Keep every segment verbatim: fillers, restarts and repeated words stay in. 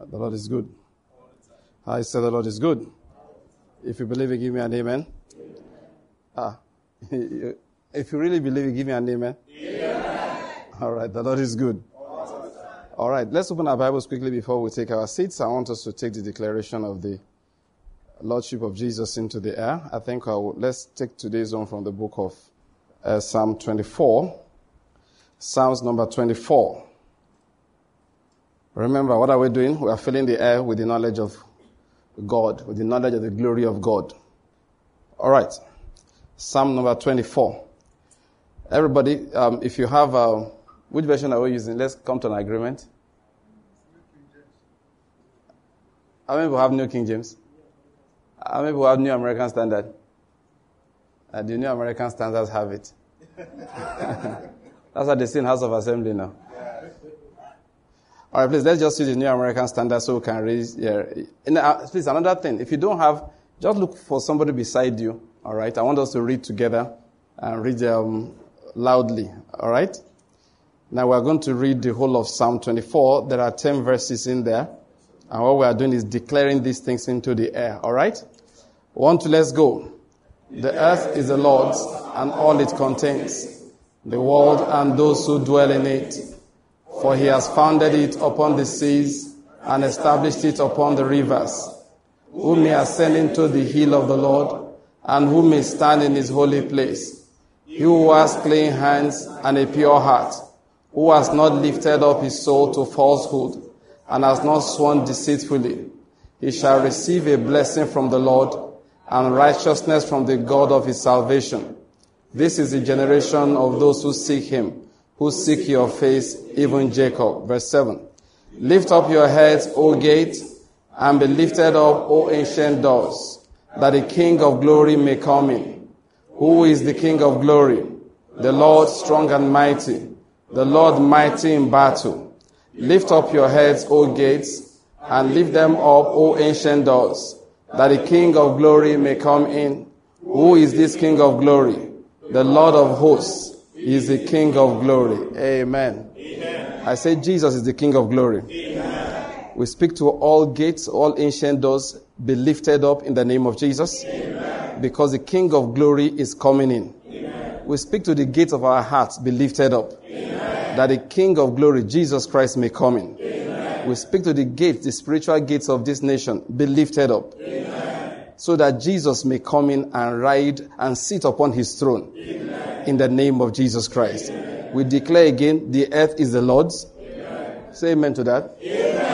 The Lord is good. I say the Lord is good. If you believe it, give me an amen. Amen. Ah, if you really believe it, give me an amen. Amen. All right, the Lord is good. All right, let's open our Bibles quickly before we take our seats. I want us to take the declaration of the Lordship of Jesus into the air. I think I will, let's take today's one from the book of uh, Psalm twenty-four. Psalms number twenty-four. Remember, what are we doing? We are filling the air with the knowledge of God, with the knowledge of the glory of God. All right. Psalm number twenty-four. Everybody, um, if you have, uh, which version are we using? Let's come to an agreement. How many people have New King James? How many people have New American Standard? Uh, the New American Standards have it. That's what they say in House of Assembly now. All right, please, let's just use the New American Standard so we can raise... Yeah. And, uh, please, another thing. If you don't have, just look for somebody beside you, all right? I want us to read together and read um, loudly, all right? Now, we're going to read the whole of Psalm twenty-four. There are ten verses in there. And what we are doing is declaring these things into the air, all right? One, two, let's go. The earth is the Lord's and all it contains, the world and those who dwell in it. For he has founded it upon the seas and established it upon the rivers. Who may ascend into the hill of the Lord, and who may stand in his holy place? He who has clean hands and a pure heart, who has not lifted up his soul to falsehood, and has not sworn deceitfully, he shall receive a blessing from the Lord, and righteousness from the God of his salvation. This is the generation of those who seek him, who seek your face, even Jacob. Verse seven. Lift up your heads, O gate, and be lifted up, O ancient doors, that the King of glory may come in. Who is the King of glory? The Lord strong and mighty, the Lord mighty in battle. Lift up your heads, O gates, and lift them up, O ancient doors, that the King of glory may come in. Who is this King of glory? The Lord of hosts. He is the King of glory. Amen. Amen. I say Jesus is the King of glory. Amen. We speak to all gates, all ancient doors, be lifted up in the name of Jesus. Amen. Because the King of glory is coming in. Amen. We speak to the gates of our hearts, be lifted up. Amen. That the King of glory, Jesus Christ, may come in. Amen. We speak to the gates, the spiritual gates of this nation, be lifted up. Amen. So that Jesus may come in and ride and sit upon his throne. Amen. In the name of Jesus Christ. Amen. We declare again, the earth is the Lord's. Amen. Say amen to that. Amen.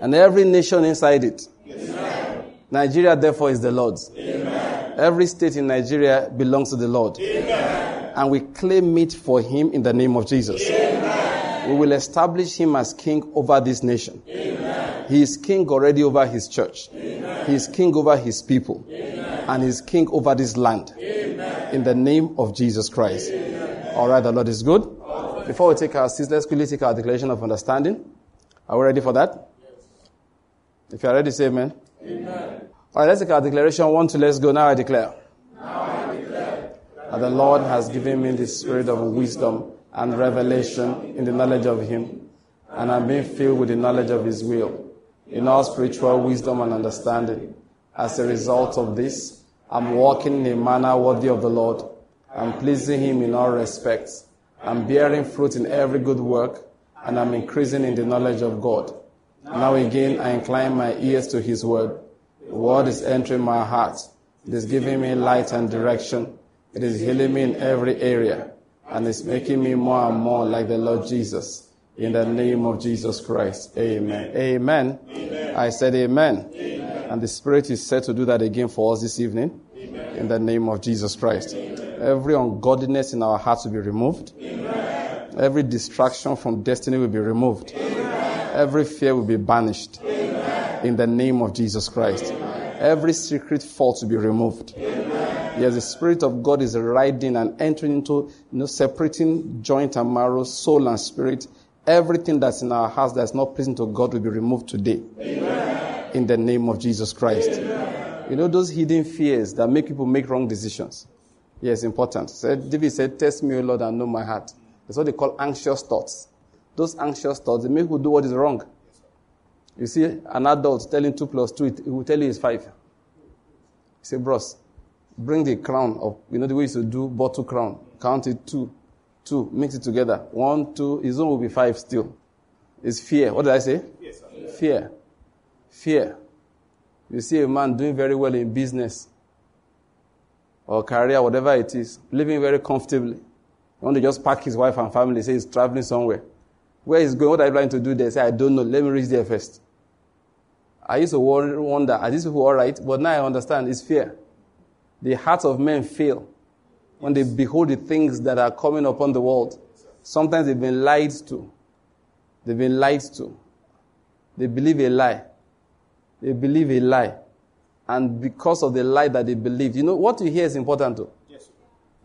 And every nation inside it. Amen. Nigeria, therefore, is the Lord's. Amen. Every state in Nigeria belongs to the Lord. Amen. And we claim it for him in the name of Jesus. Amen. We will establish him as king over this nation. Amen. He is king already over his church. Amen. He is king over his people. Amen. And he is king over this land. In the name of Jesus Christ. Amen. All right, the Lord is good. Amen. Before we take our seats, let's quickly take our declaration of understanding. Are we ready for that? Yes. If you are ready, say amen. Amen. All right, let's take our declaration. One, two, let's go. Now I declare. Now I declare that the Lord has given me the spirit of wisdom and revelation in the knowledge of him, and I'm being filled with the knowledge of his will, in all spiritual wisdom and understanding. As a result of this, I'm walking in a manner worthy of the Lord. I'm pleasing him in all respects. I'm bearing fruit in every good work, and I'm increasing in the knowledge of God. Now again, I incline my ears to his word. The word is entering my heart. It is giving me light and direction. It is healing me in every area, and it's making me more and more like the Lord Jesus. In the name of Jesus Christ. Amen. Amen. Amen. I said amen. Amen. And the Spirit is set to do that again for us this evening. Amen. In the name of Jesus Christ. Amen. Every ungodliness in our hearts will be removed. Amen. Every distraction from destiny will be removed. Amen. Every fear will be banished. Amen. In the name of Jesus Christ. Amen. Every secret fault will be removed. Amen. Yes, the Spirit of God is riding and entering into, you know, separating joint and marrow, soul and spirit. Everything that's in our hearts that's not pleasing to God will be removed today. Amen. In the name of Jesus Christ. Amen. You know, those hidden fears that make people make wrong decisions. Yes, important. So David said, test me, O Lord, and know my heart. That's what they call anxious thoughts. Those anxious thoughts, they make people do what is wrong. You see an adult telling two plus two, it will tell you it's five. You say, bros, bring the crown up. You know the way you should do bottle crown. Count it two, two, mix it together. One, two, his own will be five still. It's fear. What did I say? Yes, sir. Fear. Fear. You see a man doing very well in business or career, whatever it is, living very comfortably. You want to just pack his wife and family, say he's traveling somewhere. Where he's going, what are you planning to do there? Say, I don't know. Let me reach there first. I used to wonder, are these people all right? But now I understand it's fear. The hearts of men fail when they behold the things that are coming upon the world. Sometimes they've been lied to. They've been lied to. They believe a lie. They believe a lie. And because of the lie that they believe, you know, what you hear is important too. Yes.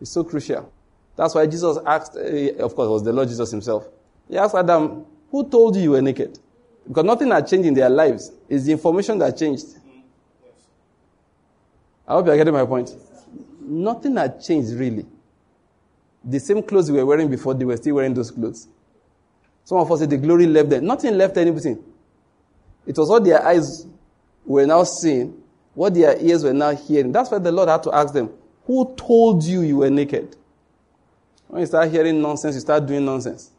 It's so crucial. That's why Jesus asked, of course, it was the Lord Jesus himself. He asked Adam, who told you you were naked? Because nothing had changed in their lives. It's the information that changed. I hope you are getting my point. Nothing had changed, really. The same clothes we were wearing before, they were still wearing those clothes. Some of us said the glory left them. Nothing left anything. It was what their eyes were now seeing, what their ears were now hearing. That's why the Lord had to ask them, who told you you were naked? When you start hearing nonsense, you start doing nonsense.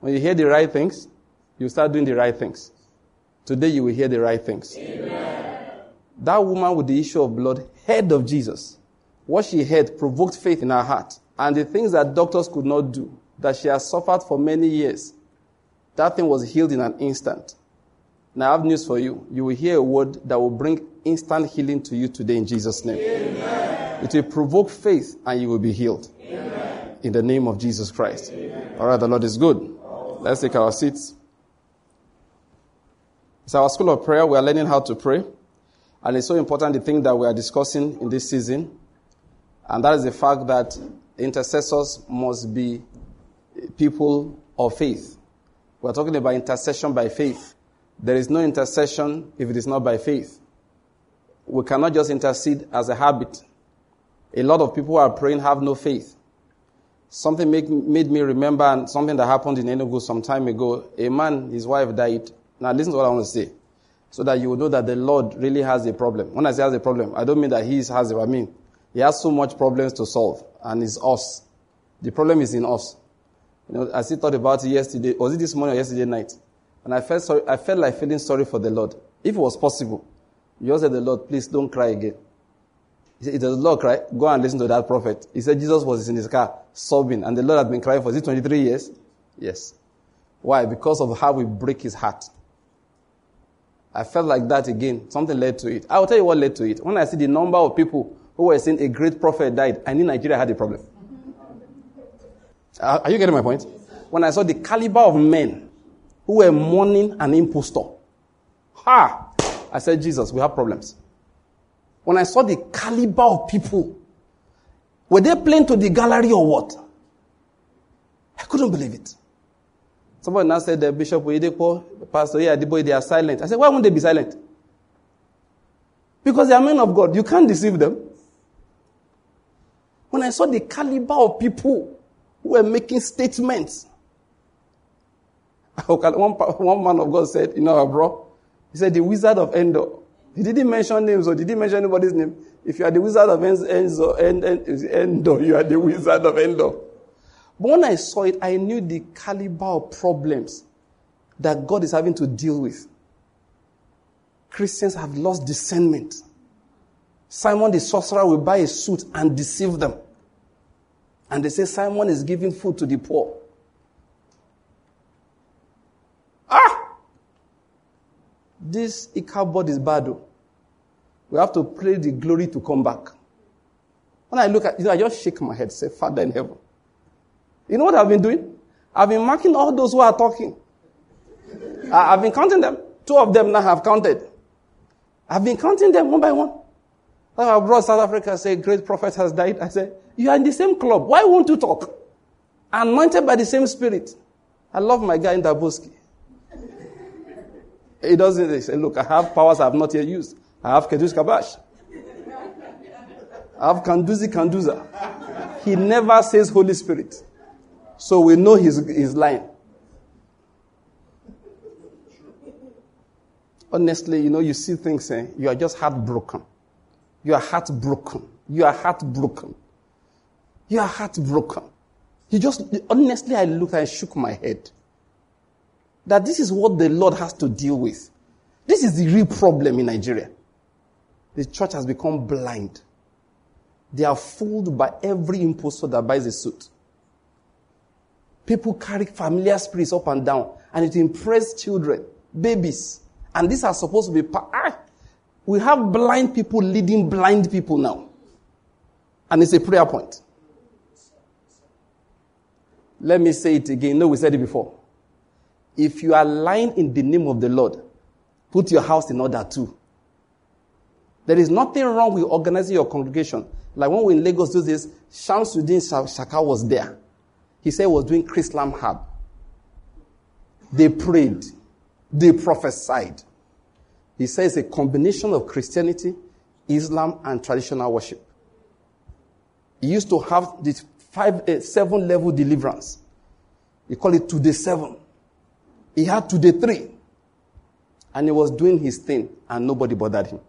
When you hear the right things, you start doing the right things. Today you will hear the right things. Amen. That woman with the issue of blood heard of Jesus. What she heard provoked faith in her heart. And the things that doctors could not do, that she has suffered for many years, that thing was healed in an instant. Now I have news for you. You will hear a word that will bring instant healing to you today in Jesus' name. Amen. It will provoke faith and you will be healed. Amen. In the name of Jesus Christ. Amen. All right, the Lord is good. Let's take our seats. It's our school of prayer. We are learning how to pray. And it's so important the thing that we are discussing in this season. And that is the fact that intercessors must be people of faith. We are talking about intercession by faith. There is no intercession if it is not by faith. We cannot just intercede as a habit. A lot of people who are praying have no faith. Something make, made me remember and something that happened in Enugu some time ago. A man, his wife died. Now listen to what I want to say, so that you will know that the Lord really has a problem. When I say has a problem, I don't mean that he has it. I mean, he has so much problems to solve, and it's us. The problem is in us. You know, I still thought about it yesterday. Was it this morning or yesterday night? And I felt sorry, I felt like feeling sorry for the Lord. If it was possible, you just said, the Lord, please don't cry again. He said, does the Lord cry? Go and listen to that prophet. He said, Jesus was in his car sobbing, and the Lord had been crying for, is it twenty-three years? Yes. Why? Because of how we break his heart. I felt like that again. Something led to it. I will tell you what led to it. When I see the number of people who were saying a great prophet died, I knew Nigeria had a problem. Are you getting my point? When I saw the caliber of men who were mourning an impostor, ha! I said, Jesus, we have problems. When I saw the caliber of people, were they playing to the gallery or what? I couldn't believe it. Somebody now said, the Bishop Oyedepo, Pastor Oyedepo, they are silent. I said, why won't they be silent? Because they are men of God. You can't deceive them. When I saw the caliber of people who were making statements, one, one man of God said, you know, bro, he said, the Wizard of Endor. He didn't mention names or didn't mention anybody's name. If you are the Wizard of Endor, you are the Wizard of Endor. But when I saw it, I knew the caliber of problems that God is having to deal with. Christians have lost discernment. Simon the sorcerer will buy a suit and deceive them. And they say Simon is giving food to the poor. Ah! This Ichabod is bad. We have to pray the glory to come back. When I look at, you know, I just shake my head, say, Father in heaven. You know what I've been doing? I've been marking all those who are talking. I've been counting them. Two of them now have counted. I've been counting them one by one. Like I brought South Africa, say, great prophet has died. I said, you are in the same club. Why won't you talk? Anointed by the same spirit. I love my guy in Daboski. He doesn't he say, look, I have powers I have not yet used. I have Kedus Kabash. I have Kanduzi Kanduza. He never says Holy Spirit. So we know he's, he's lying. Honestly, you know, you see things, eh? You are just heartbroken. You are heartbroken. You are heartbroken. You are heartbroken. You just, honestly, I looked, I shook my head. That this is what the Lord has to deal with. This is the real problem in Nigeria. The church has become blind. They are fooled by every impostor that buys a suit. People carry familiar spirits up and down, and it impresses children, babies. And these are supposed to be... Pa- ah! We have blind people leading blind people now. And it's a prayer point. Let me say it again. No, we said it before. If you are lying in the name of the Lord, put your house in order too. There is nothing wrong with organizing your congregation. Like when we in Lagos do this, Shamsuddin Shaka was there. He said he was doing Chrislam Hub. They prayed. They prophesied. He says it's a combination of Christianity, Islam, and traditional worship. He used to have this five, uh, seven level deliverance. He called it today seven. He had today three. And he was doing his thing, and nobody bothered him.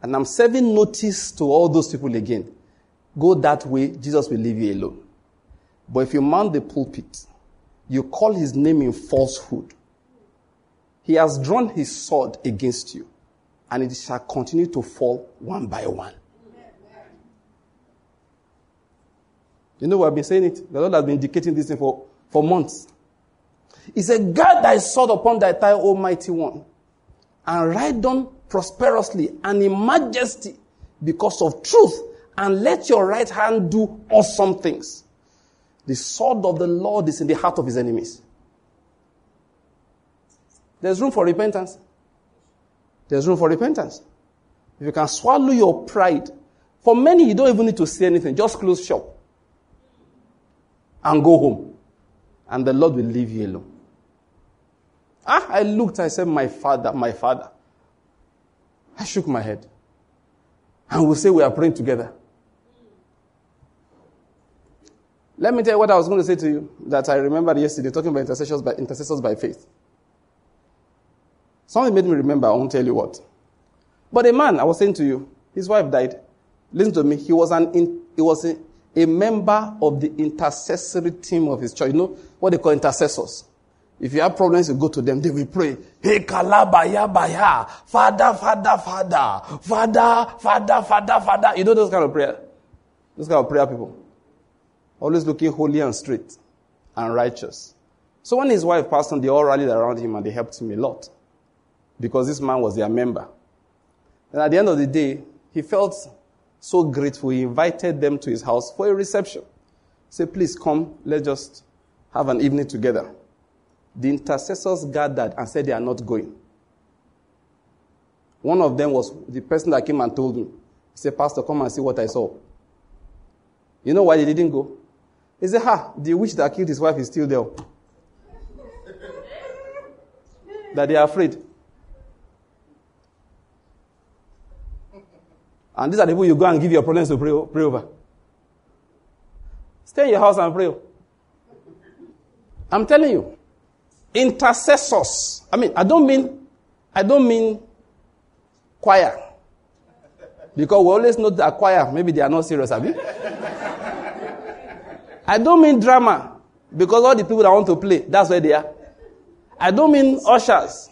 And I'm serving notice to all those people again. Go that way, Jesus will leave you alone. But if you mount the pulpit, you call his name in falsehood. He has drawn his sword against you, and it shall continue to fall one by one. You know, I've been saying it. The Lord has been indicating this thing for, for months. He said, "Guard thy sword upon thy thigh, Almighty One, and ride on prosperously and in majesty because of truth, and let your right hand do awesome things." The sword of the Lord is in the heart of his enemies. There's room for repentance. There's room for repentance. If you can swallow your pride, for many you don't even need to say anything. Just close shop and go home, and the Lord will leave you alone. Ah, I looked, I said, my father, my father. I shook my head. And we'll say we are praying together. Let me tell you what I was going to say to you that I remembered yesterday, talking about intercessors by, intercessors by faith. Something made me remember, I won't tell you what. But a man, I was saying to you, his wife died. Listen to me, he was an in, he was a, a member of the intercessory team of his church. You know what they call intercessors? If you have problems, you go to them. They will pray. Hey, kalabaya baya, father, father, father, father, father, father, father. You know those kind of prayer, those kind of prayer people, always looking holy and straight and righteous. So when his wife passed on, they all rallied around him and they helped him a lot because this man was their member. And at the end of the day, he felt so grateful. He invited them to his house for a reception. He said, "Please come. Let's just have an evening together." The intercessors gathered and said they are not going. One of them was the person that came and told me. He said, "Pastor, come and see what I saw." You know why they didn't go? He said, "Ha, the witch that killed his wife is still there." That they are afraid. And these are the people you go and give your problems to pray, pray over. Stay in your house and pray. I'm telling you. Intercessors. I mean, I don't mean, I don't mean choir. Because we always know that choir, maybe they are not serious, have you? I don't mean drama. Because all the people that want to play, that's where they are. I don't mean ushers.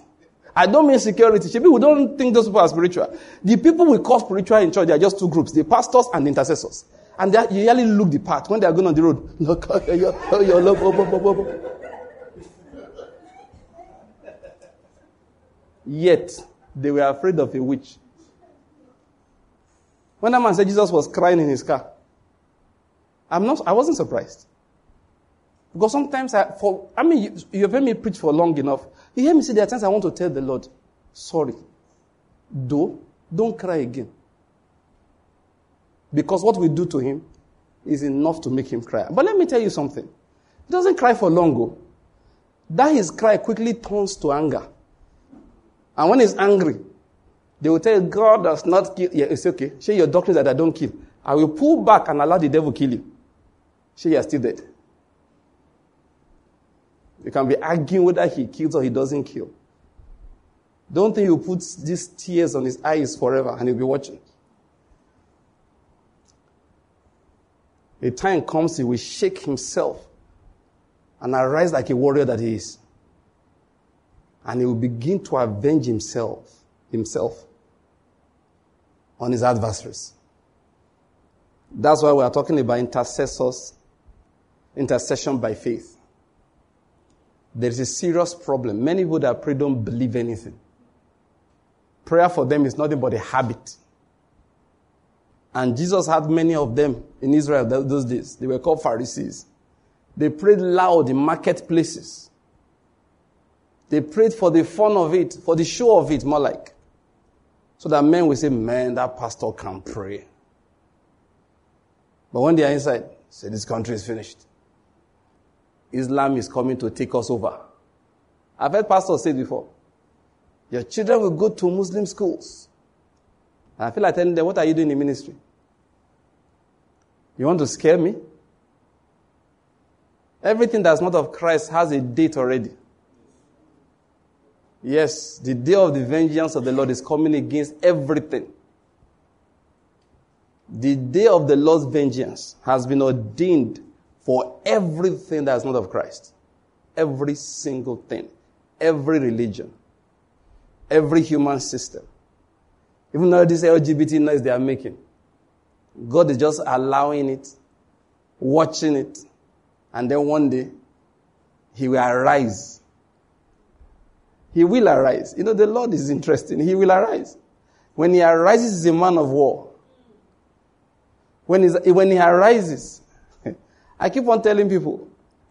I don't mean security. People, we don't think those people are spiritual. The people we call spiritual in church, they are just two groups, the pastors and the intercessors. And they are, you really look the part when they are going on the road. Look, your, your love, oh, oh, oh, oh. Yet, they were afraid of a witch. When that man said Jesus was crying in his car, I'm not, I wasn't surprised. Because sometimes, I, for, I mean, you, you've heard me preach for long enough. You hear me say, there are times I want to tell the Lord, sorry, though, don't cry again. Because what we do to him is enough to make him cry. But let me tell you something. He doesn't cry for long, though. That his cry quickly turns to anger. And when he's angry, they will tell you, God does not kill. Yeah, it's okay. Say your doctrine that I don't kill. I will pull back and allow the devil kill you. Say you are still dead. You can be arguing whether he kills or he doesn't kill. Don't think you put these tears on his eyes forever and he'll be watching. The time comes, he will shake himself and arise like a warrior that he is. And he will begin to avenge himself, himself on his adversaries. That's why we are talking about intercessors, intercession by faith. There is a serious problem. Many people that pray don't believe anything. Prayer for them is nothing but a habit. And Jesus had many of them in Israel those days. They were called Pharisees. They prayed loud in marketplaces. They prayed for the fun of it, for the show of it, more like. So that men will say, man, that pastor can pray. But when they are inside, say, this country is finished. Islam is coming to take us over. I've heard pastors say before, your children will go to Muslim schools. And I feel like telling them, what are you doing in ministry? You want to scare me? Everything that's not of Christ has a date already. Yes, the day of the vengeance of the Lord is coming against everything. The day of the Lord's vengeance has been ordained for everything that is not of Christ. Every single thing. Every religion. Every human system. Even now this L G B T noise they are making. God is just allowing it, watching it, and then one day, he will arise. He will arise. You know, the Lord is interesting. He will arise. When he arises, he's a man of war. When, he's, when he arises, I keep on telling people,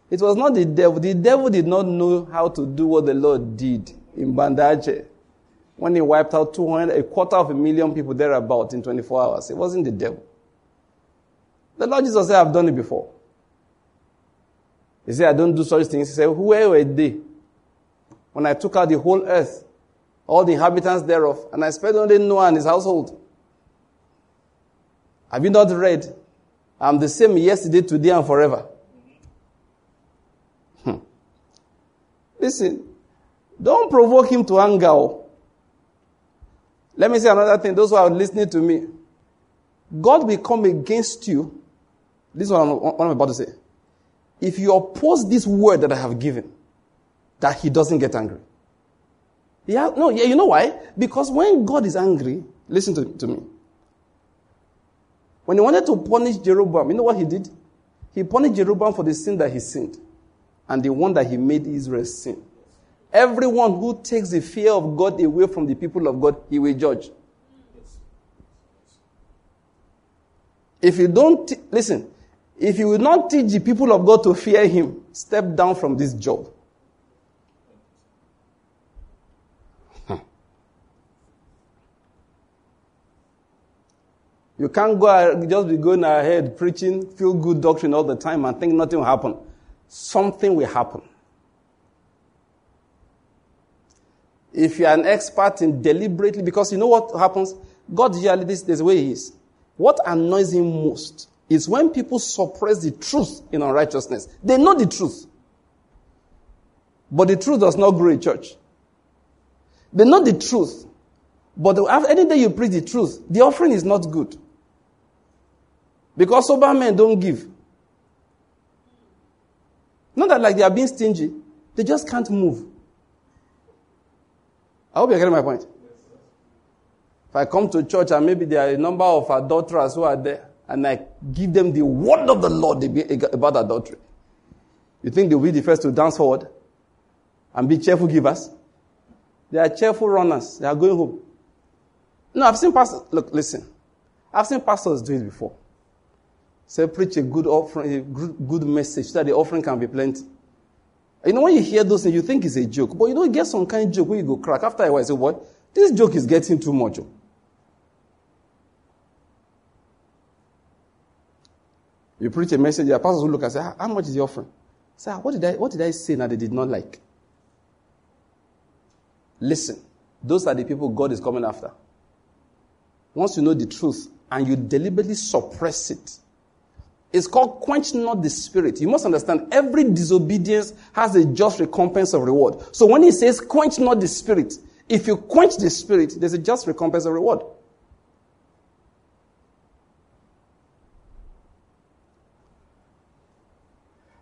it was not the devil. The devil did not know how to do what the Lord did in Bandaje when he wiped out two hundred, a quarter of a million people thereabout in twenty-four hours. It wasn't the devil. The Lord Jesus said, I've done it before. He said, I don't do such things. He said, where were they when I took out the whole earth, all the inhabitants thereof, and I spared only Noah and his household? Have you not read, I'm the same yesterday, today, and forever? Hmm. Listen, don't provoke him to anger. Let me say another thing, those who are listening to me. God will come against you. This is what I'm, what I'm about to say. If you oppose this word that I have given, that he doesn't get angry. Yeah, no, yeah, you know why? Because when God is angry, listen to, to me. When he wanted to punish Jeroboam, you know what he did? He punished Jeroboam for the sin that he sinned and the one that he made Israel sin. Everyone who takes the fear of God away from the people of God, he will judge. If you don't, t- listen, if you will not teach the people of God to fear him, step down from this job. Huh. You can't go just be going ahead preaching, feel good doctrine all the time and think nothing will happen. Something will happen. If you are an expert in deliberately, because you know what happens? God usually, this is the way he is. What annoys him most is when people suppress the truth in unrighteousness. They know the truth. But the truth does not grow a church. They know the truth. But any day you preach the truth, the offering is not good. Because sober men don't give. Not that like they are being stingy. They just can't move. I hope you're getting my point. If I come to church and maybe there are a number of adulterers who are there, and I give them the word of the Lord about adultery, you think they'll be the first to dance forward and be cheerful givers? They are cheerful runners. They are going home. No, I've seen pastors. Look, listen. I've seen pastors do it before. Say, preach a good offering, a good message so that the offering can be plenty. You know, when you hear those things, you think it's a joke. But you don't get some kind of joke where you go crack. After a while, you say, what? This joke is getting too much. You preach a message, your pastors will look and say, how much is the offering? Say, what did I, what did I say that they did not like? Listen, those are the people God is coming after. Once you know the truth and you deliberately suppress it, it's called quench not the spirit. You must understand, every disobedience has a just recompense of reward. So when he says quench not the spirit, If you quench the spirit, there's a just recompense or reward.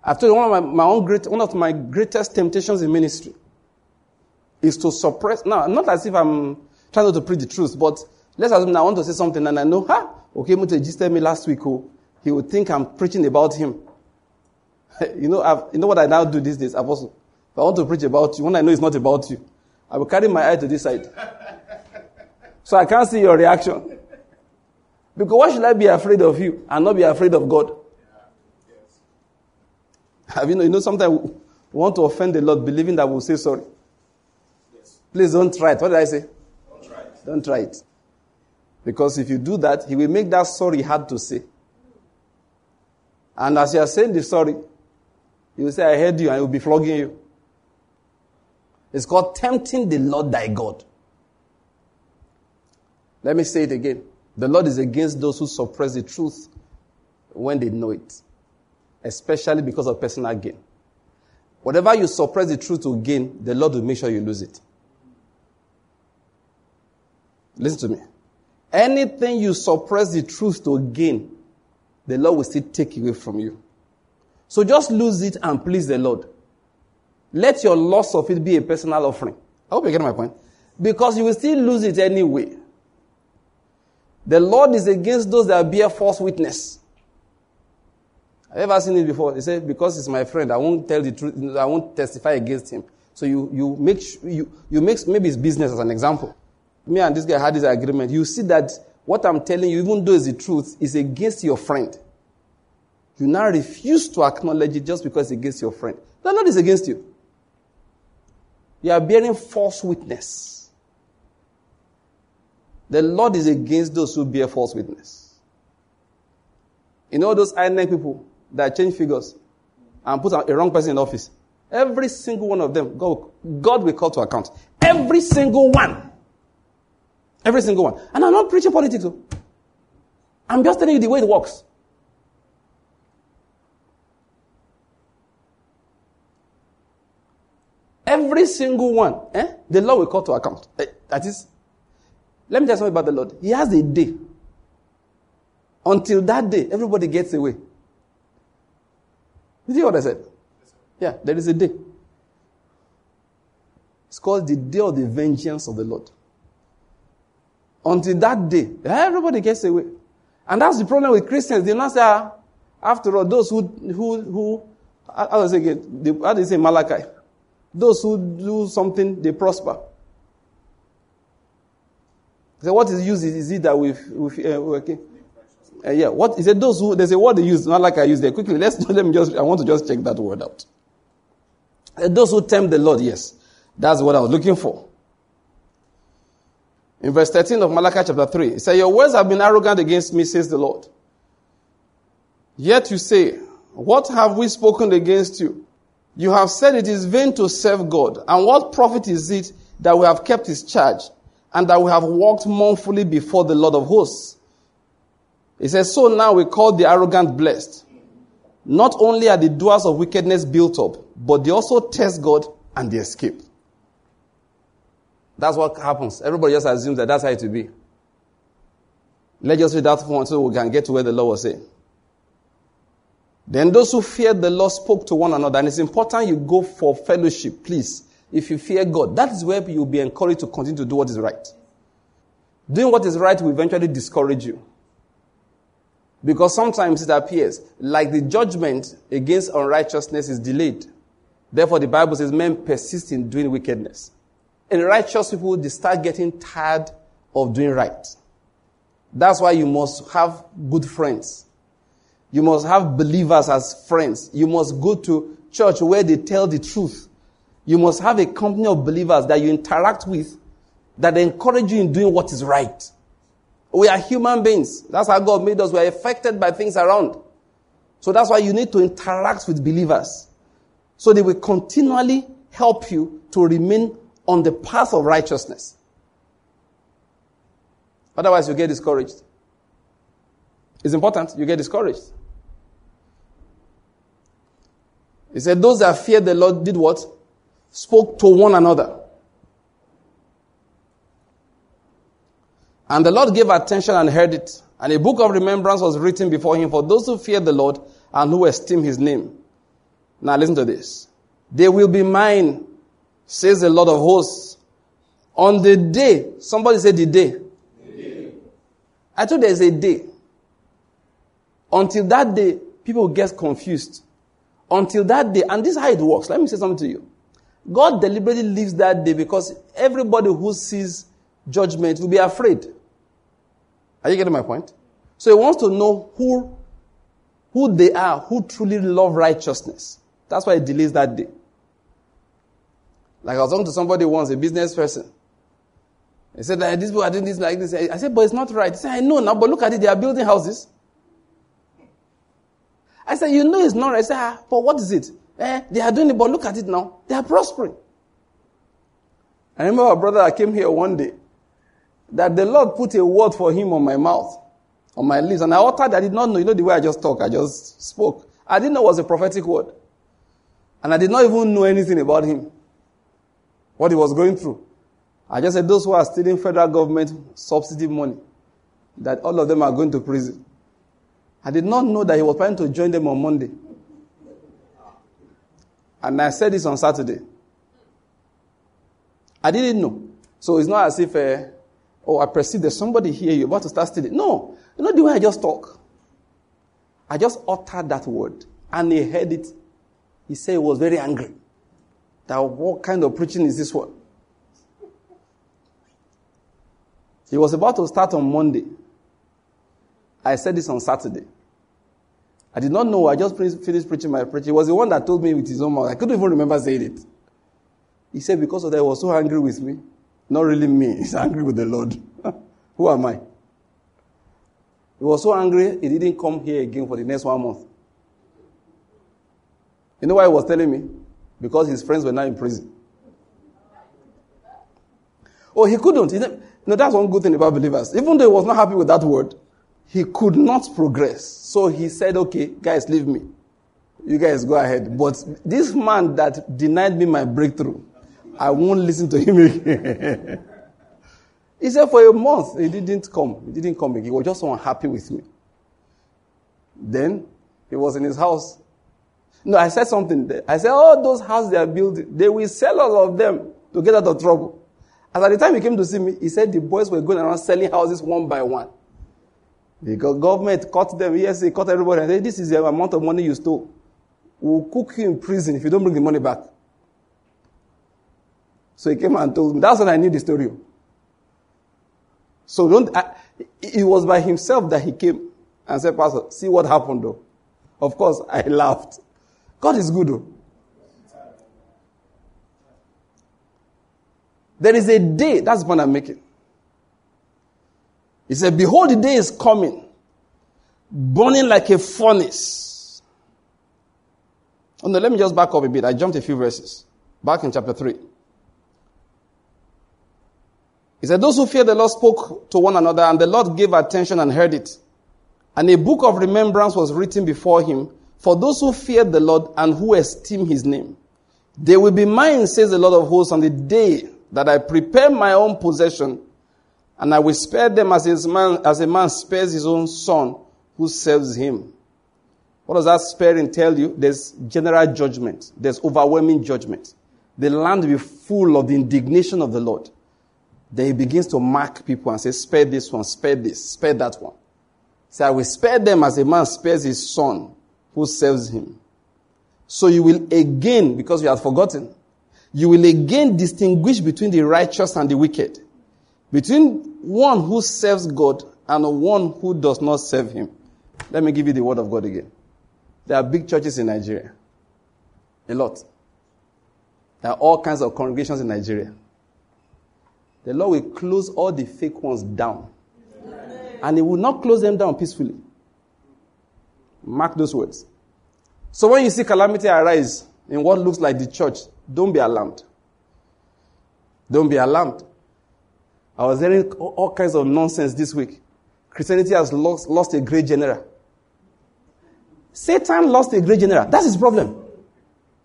I've told you one of my, my own great, one of my greatest temptations in ministry is to suppress. Now, not as if I'm trying not to preach the truth, but let's assume I want to say something and I know, ha, okay, Muteji just told me last week, oh, he would think I'm preaching about him. you know, I've, you know what I now do these days, Apostle? If I want to preach about you, when I know it's not about you, I will carry my eye to this side. So I can't see your reaction. Because why should I be afraid of you and not be afraid of God? Have you know, you know, sometimes we want to offend the Lord believing that we'll say sorry. Yes. Please don't try it. What did I say? Don't try it. Don't try it. Because if you do that, he will make that sorry hard to say. And as you are saying the sorry, he will say, I heard you, and he will be flogging you. It's called tempting the Lord thy God. Let me say it again. The Lord is against those who suppress the truth when they know it. Especially because of personal gain. Whatever you suppress the truth to gain, the Lord will make sure you lose it. Listen to me. Anything you suppress the truth to gain, the Lord will still take away from you. So just lose it and please the Lord. Let your loss of it be a personal offering. I hope you get my point. Because you will still lose it anyway. The Lord is against those that bear false witness. I've ever seen it before. He said, because he's my friend, I won't tell the truth, I won't testify against him. So you, you make, you, you make, maybe his business as an example. Me and this guy had this agreement. You see that what I'm telling you, even though it's the truth, is against your friend. You now refuse to acknowledge it just because it's against your friend. The Lord is against you. You are bearing false witness. The Lord is against those who bear false witness. You know those I N E C people that change figures and put a wrong person in office? Every single one of them, God, God will call to account. Every single one. Every single one. And I'm not preaching politics. Though. I'm just telling you the way it works. Every single one, eh? The Lord will call to account. Eh, that is, let me tell you something about the Lord. He has a day. Until that day, everybody gets away. You see what I said? Yeah, there is a day. It's called the day of the vengeance of the Lord. Until that day, everybody gets away. And that's the problem with Christians. They not say, ah, after all, those who, who, who, how do I say again? They, how do you say Malachi? Those who do something, they prosper. So what is used is, is it that we've, we've uh, okay. Uh, yeah, what is it? Those who, there's a word they use, not like I use there. Quickly, let's, let me just, I want to just check that word out. Uh, those who tempt the Lord, yes. That's what I was looking for. In verse thirteen of Malachi chapter three, it says, your words have been arrogant against me, says the Lord. Yet you say, what have we spoken against you? You have said it is vain to serve God. And what profit is it that we have kept his charge and that we have walked mournfully before the Lord of hosts? It says, so now we call the arrogant blessed. Not only are the doers of wickedness built up, but they also test God and they escape. That's what happens. Everybody just assumes that that's how it will be. Let's just read that one so we can get to where the Lord was saying. Then those who feared the Lord spoke to one another. And it's important you go for fellowship, please. If you fear God, that is where you'll be encouraged to continue to do what is right. Doing what is right will eventually discourage you. Because sometimes it appears like the judgment against unrighteousness is delayed. Therefore, the Bible says men persist in doing wickedness. And righteous people, they start getting tired of doing right. That's why you must have good friends. You must have believers as friends. You must go to church where they tell the truth. You must have a company of believers that you interact with that encourage you in doing what is right. We are human beings. That's how God made us. We are affected by things around. So that's why you need to interact with believers. So they will continually help you to remain on the path of righteousness. Otherwise, you get discouraged. It's important you get discouraged. He said, those that feared the Lord did what? Spoke to one another. And the Lord gave attention and heard it. And a book of remembrance was written before him for those who fear the Lord and who esteem his name. Now listen to this. They will be mine, says the Lord of hosts. On the day, somebody said the day. The day. I told there is a day. Until that day, people get confused. Until that day, and this is how it works. Let me say something to you. God deliberately leaves that day because everybody who sees judgment will be afraid. Are you getting my point? So he wants to know who, who they are, who truly love righteousness. That's why he delays that day. Like I was talking to somebody once, a business person. He said, like, these people are doing this like this. I said, but it's not right. He said, I know now, but look at it. They are building houses. I said, you know it's not right. I said, ah, but what is it? Eh, they are doing it, but look at it now. They are prospering. I remember a brother that came here one day, that the Lord put a word for him on my mouth, on my lips. And I uttered, I did not know. You know the way I just talk, I just spoke. I didn't know it was a prophetic word. And I did not even know anything about him, what he was going through. I just said, those who are stealing federal government subsidy money, that all of them are going to prison. I did not know that he was planning to join them on Monday. And I said this on Saturday. I didn't know. So it's not as if, uh, oh, I perceive there's somebody here, you're about to start stealing. No. You know the way I just talk? I just uttered that word. And he heard it. He said he was very angry. That what kind of preaching is this one? He was about to start on Monday. I said this on Saturday. I did not know. I just finished preaching my preaching. It was the one that told me with his own mouth. I couldn't even remember saying it. He said, because of that, he was so angry with me. Not really me. He's angry with the Lord. Who am I? He was so angry, he didn't come here again for the next one month. You know why he was telling me? Because his friends were now in prison. Oh, he couldn't. He didn't. No, that's one good thing about believers. Even though he was not happy with that word, he could not progress. So he said, okay, guys, leave me. You guys go ahead. But this man that denied me my breakthrough, I won't listen to him again. He said for a month, he didn't come. He didn't come again. He was just so unhappy with me. Then he was in his house. No, I said something there. I said, all those houses they are building, they will sell all of them to get out of trouble. And at the time he came to see me, he said the boys were going around selling houses one by one. The government caught them. Yes, they caught everybody. And said, this is the amount of money you stole. We'll cook you in prison if you don't bring the money back. So he came and told me. That's when I knew the story. So don't. I, it was by himself that he came and said, Pastor, see what happened though. Of course, I laughed. God is good though. There is a day. That's the point I'm making. He said, behold, the day is coming, burning like a furnace. Oh, no, let me just back up a bit. I jumped a few verses. Back in chapter three. He said, those who fear the Lord spoke to one another, and the Lord gave attention and heard it. And a book of remembrance was written before him for those who fear the Lord and who esteem his name. They will be mine, says the Lord of hosts, on the day that I prepare my own possession. And I will spare them as, his man, as a man spares his own son who serves him. What does that sparing tell you? There's general judgment. There's overwhelming judgment. The land will be full of the indignation of the Lord. Then he begins to mark people and say, spare this one, spare this, spare that one. So I will spare them as a man spares his son who serves him. So you will again, because you have forgotten, you will again distinguish between the righteous and the wicked. Between one who serves God and one who does not serve him. Let me give you the word of God again. There are big churches in Nigeria. A lot. There are all kinds of congregations in Nigeria. The Lord will close all the fake ones down. Amen. And he will not close them down peacefully. Mark those words. So when you see calamity arise in what looks like the church, don't be alarmed. Don't be alarmed. I was hearing all kinds of nonsense this week. Christianity has lost, lost a great general. Satan lost a great general. That's his problem.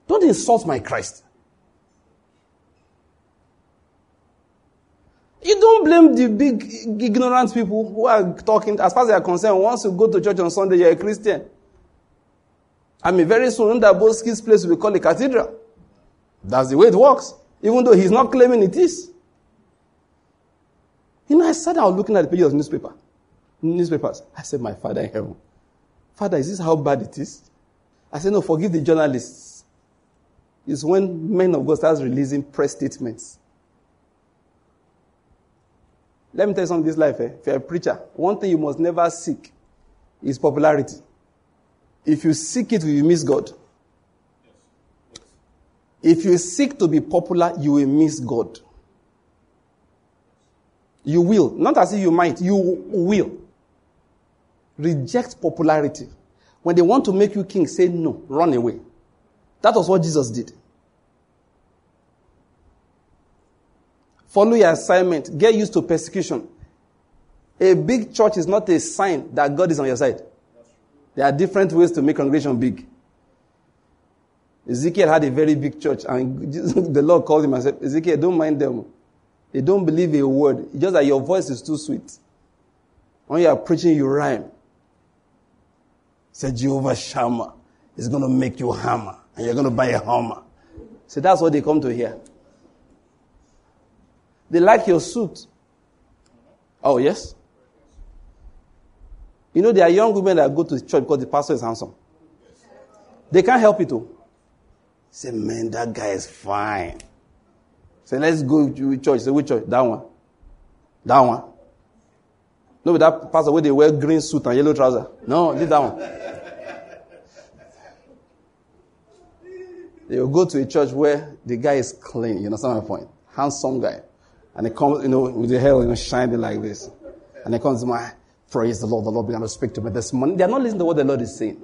Don't insult my Christ. You don't blame the big ignorant people who are talking. As far as they are concerned, once you go to church on Sunday, you're a Christian. I mean, very soon, Ndaboski's place will be called a cathedral. That's the way it works, even though he's not claiming it is. You know, I sat down looking at the pages of newspaper, newspapers. I said, my Father in heaven, Father, is this how bad it is? I said, no, forgive the journalists. It's when men of God starts releasing press statements. Let me tell you something in this life. Eh? If you're a preacher, one thing you must never seek is popularity. If you seek it, you will miss God. If you seek to be popular, you will miss God. You will. Not as if you might. You will. Reject popularity. When they want to make you king, say no. Run away. That was what Jesus did. Follow your assignment. Get used to persecution. A big church is not a sign that God is on your side. There are different ways to make congregation big. Ezekiel had a very big church, and the Lord called him and said, Ezekiel, don't mind them. They don't believe a word. It's just that your voice is too sweet. When you are preaching, you rhyme. Said Jehovah Shammah is going to make you hammer, and you're going to buy a hammer. So that's what they come to hear. They like your suit. Oh, yes? You know, there are young women that go to church because the pastor is handsome. They can't help it, though. Say, man, that guy is fine. Say, let's go to church. Say, which church? That one. That one. No, but that pastor where they wear green suit and yellow trousers. No, this that one. They will go to a church where the guy is clean. You understand my point? Handsome guy. And he comes, you know, with the hair, you know, shining like this. And he comes to my, praise the Lord, the Lord began to speak to me this morning. They are not listening to what the Lord is saying.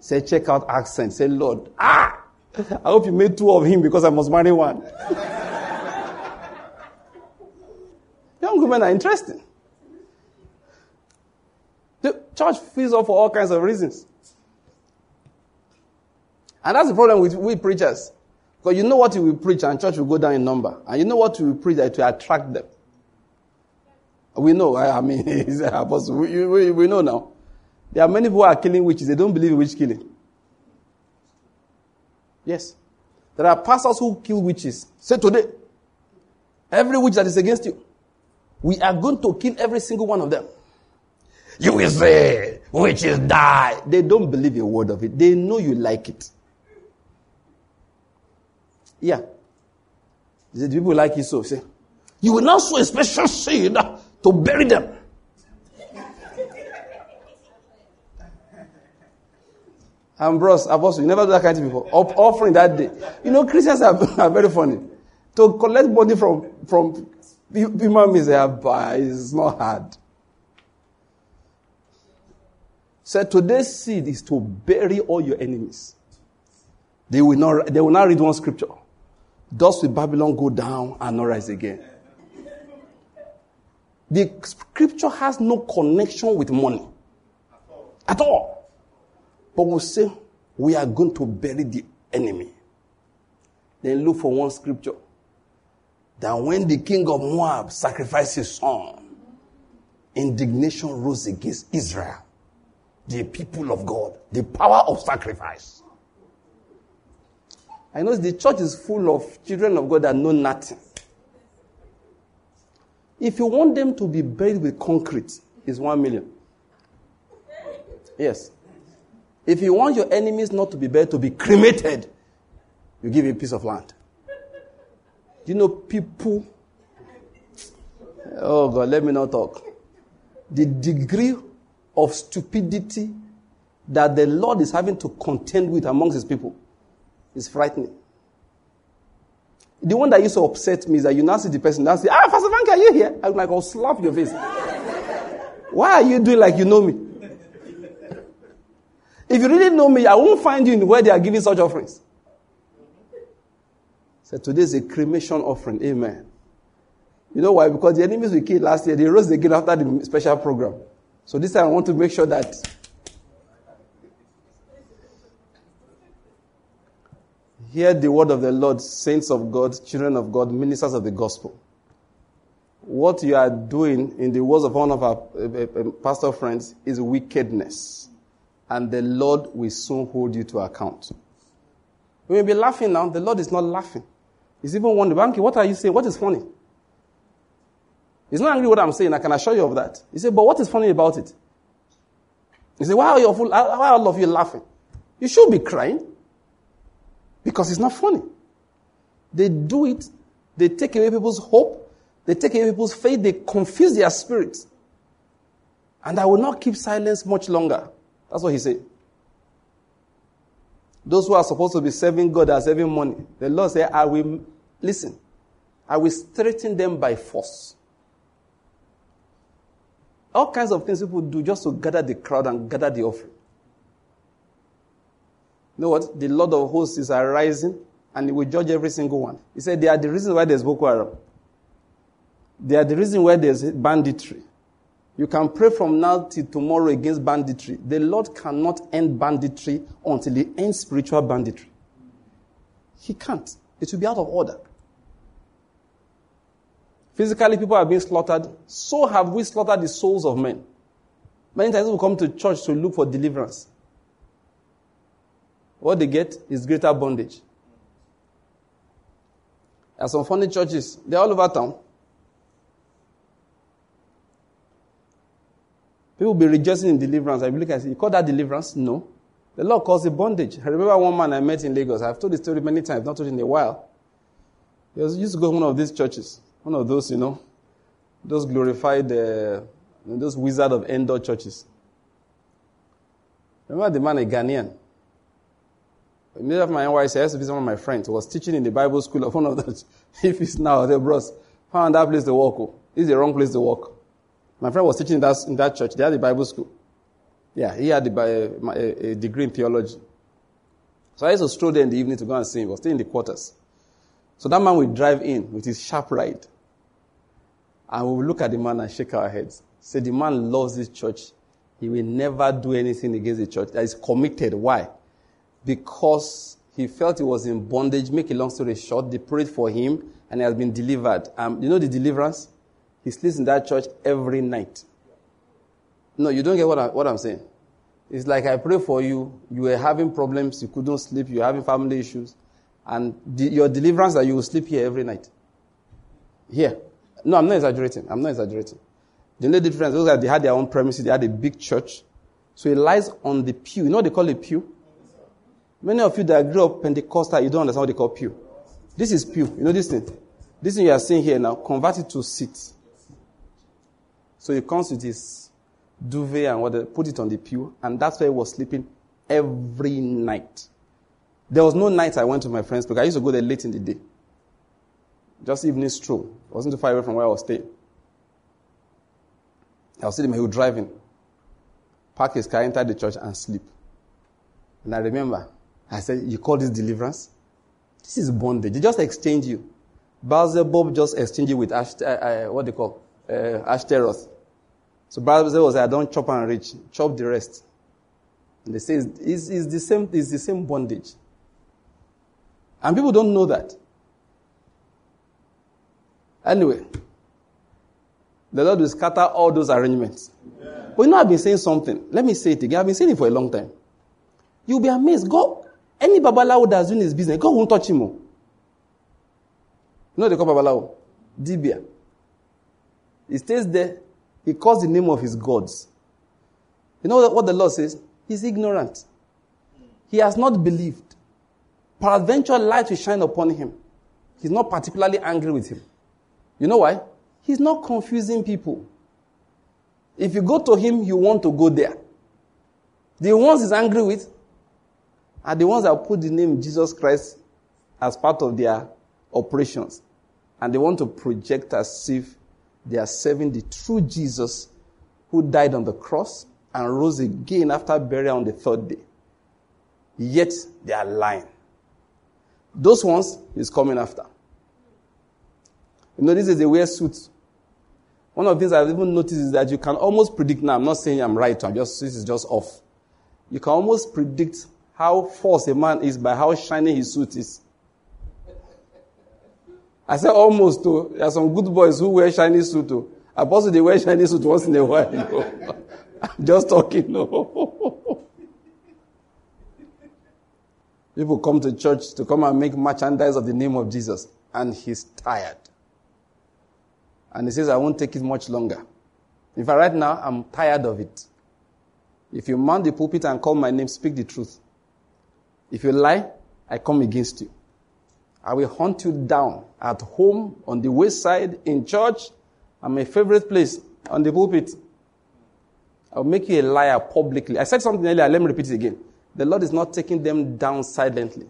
Say, check out accent. Say, Lord, ah! I hope you made two of him because I must marry one. Young women are interesting. The church fills up for all kinds of reasons. And that's the problem with we preachers. Because you know what you will preach and church will go down in number. And you know what you will preach that will attract them. We know, I mean, it's an apostle. We, we, we know now. There are many people who are killing witches. They don't believe in witch killing. Yes. There are pastors who kill witches. Say today, every witch that is against you, we are going to kill every single one of them. You will say, witches die. They don't believe a word of it. They know you like it. Yeah. They say, people like it so. Say, you will now sow a special seed to bury them. And bros, apostle, you never do that kind of thing before. Up, offering that day. You know, Christians are, are very funny. To collect body from, from human misery is not hard. So today's seed is to bury all your enemies. They will not, they will not read one scripture. Thus will Babylon go down and not rise again. The scripture has no connection with money. At all. But we we'll say, we are going to bury the enemy. Then look for one scripture. That when the king of Moab sacrificed his son, indignation rose against Israel. The people of God. The power of sacrifice. I know the church is full of children of God that know nothing. If you want them to be buried with concrete, it's one million. Yes. If you want your enemies not to be buried, to be cremated, you give a piece of land. Do you know people? Oh God, let me not talk. The degree of stupidity that the Lord is having to contend with amongst his people is frightening. The one that used to upset me is that you now see the person now say, ah, Pastor Frank, are you here? I'm like, I'll slap your face. Why are you doing like you know me? If you really know me, I won't find you in where they are giving such offerings. So today is a cremation offering. Amen. You know why? Because the enemies we killed last year, they rose again after the special program. So this time I want to make sure that hear the word of the Lord, saints of God, children of God, ministers of the gospel. what you are doing, in the words of one of our uh, uh, pastor friends, is wickedness. And the Lord will soon hold you to account. We may be laughing now. The Lord is not laughing. He's even wondering, Banky, what are you saying? What is funny? He's not angry with what I'm saying. I can assure you of that. He said, but what is funny about it? He said, why are, you full, why are all of you laughing? You should be crying. Because it's not funny. They do it. They take away people's hope. They take away people's faith. They confuse their spirits. And I will not keep silence much longer. That's what he said. Those who are supposed to be serving God are serving money. The Lord said, I will, listen, I will straighten them by force. All kinds of things people do just to gather the crowd and gather the offering. You know what? The Lord of hosts is arising and he will judge every single one. He said, they are the reason why there's Boko Haram. They are the reason why there's banditry. You can pray from now till tomorrow against banditry. The Lord cannot end banditry until he ends spiritual banditry. He can't. It will be out of order. Physically, people are being slaughtered. So have we slaughtered the souls of men. Many times people come to church to look for deliverance. What they get is greater bondage. There are some funny churches. They're all over town. People will be rejoicing in deliverance. I look and say, you call that deliverance? No. The Lord calls it bondage. I remember one man I met in Lagos. I've told the story many times, not told it in a while. He was, used to go to one of these churches, one of those, you know, those glorified, uh, those Wizard of Endor churches. I remember the man, a Ghanaian. Immediately after my N Y C, I used to visit one of my friends. He was teaching in the Bible school of one of those. If it's now, the bros found that place to walk. It's the wrong place to walk. My friend was teaching in that, in that church. They had the Bible school. Yeah, he had a, a, a degree in theology. So I used to stroll there in the evening to go and see him. He was staying in the quarters. So that man would drive in with his sharp ride. And we would look at the man and shake our heads. Say, the man loves this church. He will never do anything against the church. That is committed. Why? Because he felt he was in bondage. Make a long story short, they prayed for him and he has been delivered. Um, you know the deliverance? He sleeps in that church every night. No, you don't get what, I, what I'm saying. It's like I pray for you. You were having problems. You couldn't sleep. You were having family issues. And the, your deliverance that you will sleep here every night. Here. No, I'm not exaggerating. I'm not exaggerating. The only difference is that they had their own premises. They had a big church. So it lies on the pew. You know what they call a pew? Many of you that grew up Pentecostal, you don't understand what they call pew. This is pew. You know this thing? This thing you are seeing here now, convert it to seat. So he comes with his duvet and whatever, put it on the pew, and that's where he was sleeping every night. There was no night I went to my friend's because I used to go there late in the day. Just evening stroll. I wasn't too far away from where I was staying. I was sitting there, he was driving, park his car, enter the church, and sleep. And I remember, I said, you call this deliverance? This is bondage. They just exchange you. Beelzebub just exchange you with Ash, uh, uh, what they call? Uh, Ashtaroth. So Bible says, I don't chop and reach, chop the rest. And they say it's, it's, it's the same, it's the same bondage. And people don't know that. Anyway, the Lord will scatter all those arrangements. Yeah. But you know, I've been saying something. Let me say it again. I've been saying it for a long time. You'll be amazed. God, any babalawo that's doing his business, God won't touch him. You know they call babalawo? Dibia. He stays there. He calls the name of his gods. You know what the Lord says? He's ignorant. He has not believed. Peradventure light will shine upon him. He's not particularly angry with him. You know why? He's not confusing people. If you go to him, you want to go there. The ones he's angry with are the ones that put the name Jesus Christ as part of their operations. And they want to project as if they are serving the true Jesus who died on the cross and rose again after burial on the third day. Yet they are lying. Those ones he's coming after. You know, this is a weird suit. One of the things I've even noticed is that you can almost predict, now I'm not saying I'm right, I'm just, this is just off. You can almost predict how false a man is by how shiny his suit is. I said almost too. There are some good boys who wear shiny suit too. Apostle, they wear shiny suit once in a while. No. I'm just talking. No. People come to church to come and make merchandise of the name of Jesus. And he's tired. And he says, I won't take it much longer. In fact, right now, I'm tired of it. If you mount the pulpit and call my name, speak the truth. If you lie, I come against you. I will hunt you down at home, on the wayside, in church, and my favorite place, on the pulpit. I'll make you a liar publicly. I said something earlier, let me repeat it again. The Lord is not taking them down silently.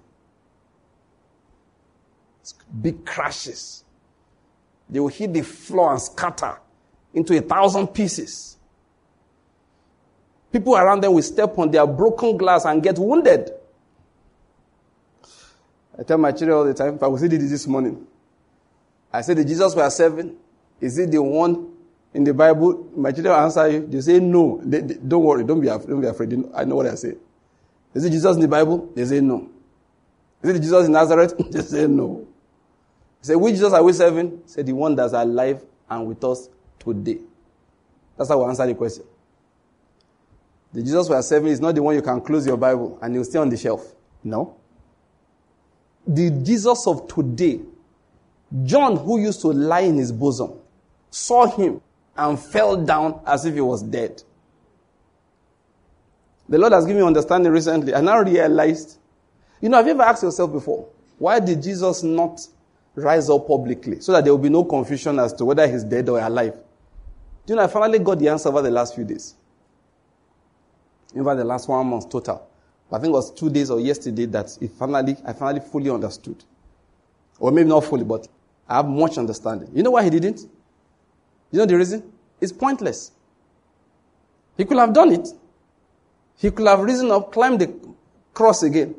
It's big crashes. They will hit the floor and scatter into a thousand pieces. People around them will step on their broken glass and get wounded. I tell my children all the time, I was reading this morning. I said, the Jesus we are serving, is it the one in the Bible? My children answer you. They say, no. They, they, don't worry. Don't be, af- don't be afraid. I know what I say. Is it Jesus in the Bible? They say, no. Is it Jesus in Nazareth? They say, no. They say, which Jesus are we serving? Say, the one that's alive and with us today. That's how we answer the question. The Jesus we are serving is not the one you can close your Bible and it will stay on the shelf. No. The Jesus of today, John, who used to lie in his bosom, saw him and fell down as if he was dead. The Lord has given me understanding recently. I now realized, you know, have you ever asked yourself before, why did Jesus not rise up publicly so that there will be no confusion as to whether he's dead or alive? Do you know, I finally got the answer over the last few days. Over the last one month total. I think it was two days or yesterday that it finally, I finally fully understood. Or maybe not fully, but I have much understanding. You know why he didn't? You know the reason? It's pointless. He could have done it. He could have risen up, climbed the cross again.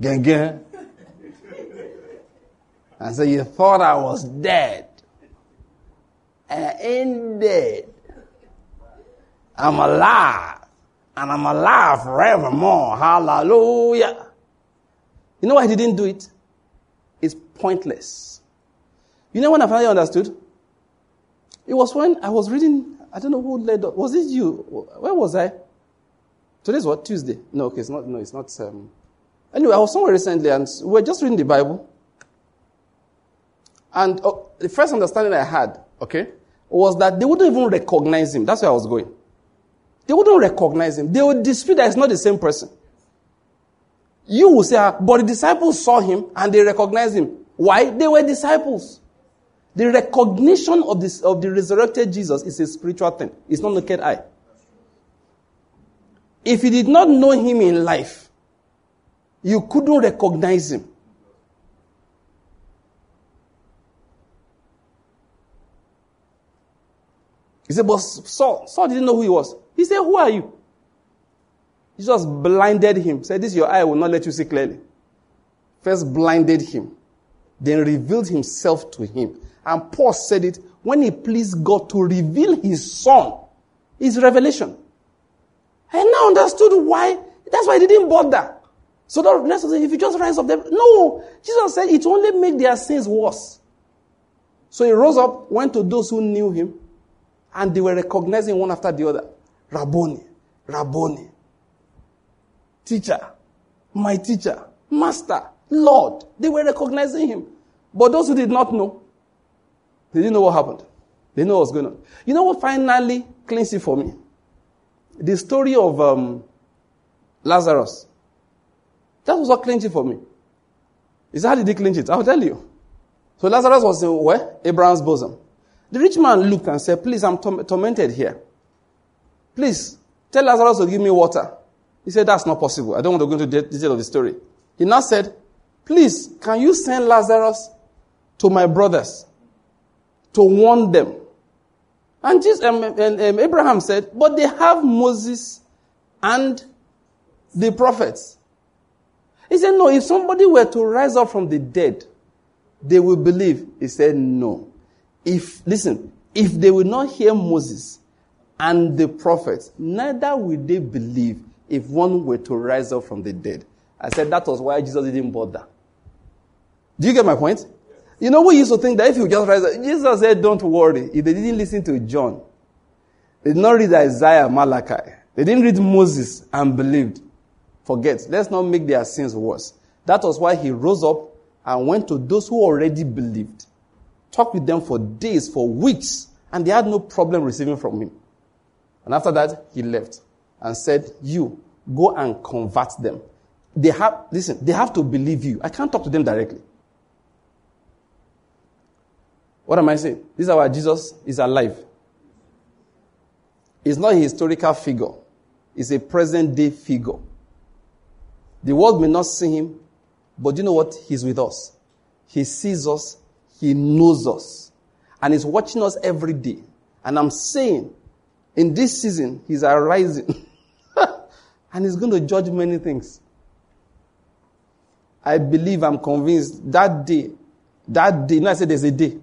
Gang, gang. And so you thought I was dead. And I ain't dead. I'm alive. And I'm alive forevermore. Hallelujah. You know why he didn't do it? It's pointless. You know when I finally understood? It was when I was reading, I don't know who led up. Was it you? Where was I? Today's what? Tuesday. No, okay, it's not, no, it's not. Um, anyway, I was somewhere recently and we were just reading the Bible. And uh, the first understanding I had, okay, was that they wouldn't even recognize him. That's where I was going. They wouldn't recognize him. They would dispute that it's not the same person. You will say, but the disciples saw him and they recognized him. Why? They were disciples. The recognition of, this, of the resurrected Jesus is a spiritual thing. It's not naked eye. If you did not know him in life, you couldn't recognize him. He said, but Saul, Saul didn't know who he was. He said, who are you? He just blinded him. Said, this your eye will not let you see clearly. First blinded him. Then revealed himself to him. And Paul said it, when he pleased God to reveal his son, his revelation. I now understood why. That's why he didn't bother. So the rest of it, if you just rise up there. No. Jesus said it only made their sins worse. So he rose up, went to those who knew him, and they were recognizing one after the other. Rabboni, Rabboni, teacher, my teacher, master, Lord. They were recognizing him. But those who did not know, they didn't know what happened. They know what was going on. You know what finally cleansed it for me? The story of um, Lazarus. That was what cleansed it for me. Is how did he cleanse it? I'll tell you. So Lazarus was in where? Abraham's bosom. The rich man looked and said, please, I'm torm- tormented here. Please, tell Lazarus to give me water. He said, that's not possible. I don't want to go into the detail of the story. He now said, please, can you send Lazarus to my brothers to warn them? And, Jesus, um, and um, Abraham said, but they have Moses and the prophets. He said, no, if somebody were to rise up from the dead, they will believe. He said, no. If, listen, if they will not hear Moses and the prophets, neither will they believe if one were to rise up from the dead. I said that was why Jesus didn't bother. Do you get my point? Yes. You know, we used to think that if you just rise up, Jesus said, don't worry. If they didn't listen to John, they did not read Isaiah, Malachi, they didn't read Moses and believed. Forget. Let's not make their sins worse. That was why he rose up and went to those who already believed. Talked with them for days, for weeks, and they had no problem receiving from him. And after that, he left and said, you, go and convert them. They have, listen, they have to believe you. I can't talk to them directly. What am I saying? This is our Jesus is alive. It's not a historical figure. It's a present-day figure. The world may not see him, but you know what? He's with us. He sees us. He knows us. And he's watching us every day. And I'm saying, in this season, he's arising. And he's going to judge many things. I believe, I'm convinced, that day, that day, you know, I said there's a day.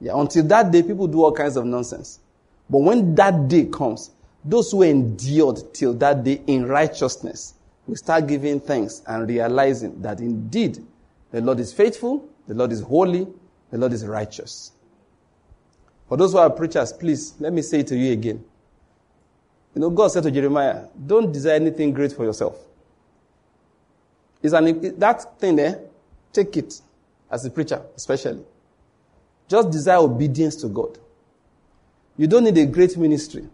Yeah, until that day, people do all kinds of nonsense. But when that day comes, those who endured till that day in righteousness will start giving thanks and realizing that indeed the Lord is faithful, the Lord is holy, the Lord is righteous. For those who are preachers, please, let me say it to you again. You know, God said to Jeremiah, don't desire anything great for yourself. It's an, that thing there, take it as a preacher, especially. Just desire obedience to God. You don't need a great ministry.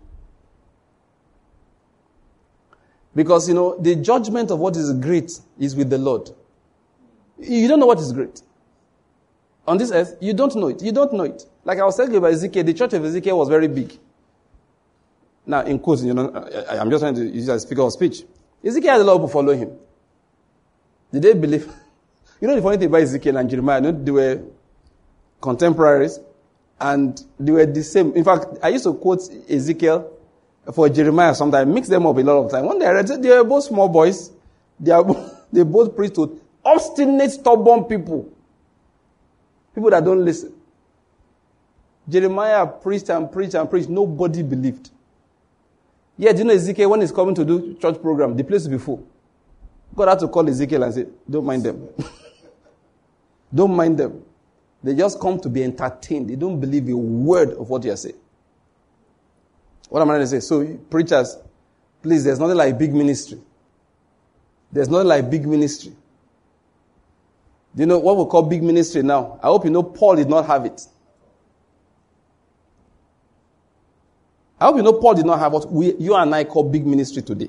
Because, you know, the judgment of what is great is with the Lord. You don't know what is great. On this earth, you don't know it. You don't know it. Like I was telling you about Ezekiel, the church of Ezekiel was very big. Now, in quotes, you know, I, I'm just trying to use it as a figure of speech. Ezekiel had a lot of people follow him. Did they believe? You know the funny thing about Ezekiel and Jeremiah, you know, they were contemporaries, and they were the same. In fact, I used to quote Ezekiel for Jeremiah sometimes, mix them up a lot of time. One day I read, they were both small boys. They are, they both preached to obstinate, stubborn people. People that don't listen. Jeremiah preached and preached and preached. Nobody believed. Yeah, do you know Ezekiel, when he's coming to do church program, the place will be full. God had to call Ezekiel and say, don't mind them. Don't mind them. They just come to be entertained. They don't believe a word of what you are saying. What am I going to say? So, preachers, please, there's nothing like big ministry. There's nothing like big ministry. Do you know what we call big ministry now? I hope you know Paul did not have it. I hope you know Paul did not have what we, you and I call big ministry today.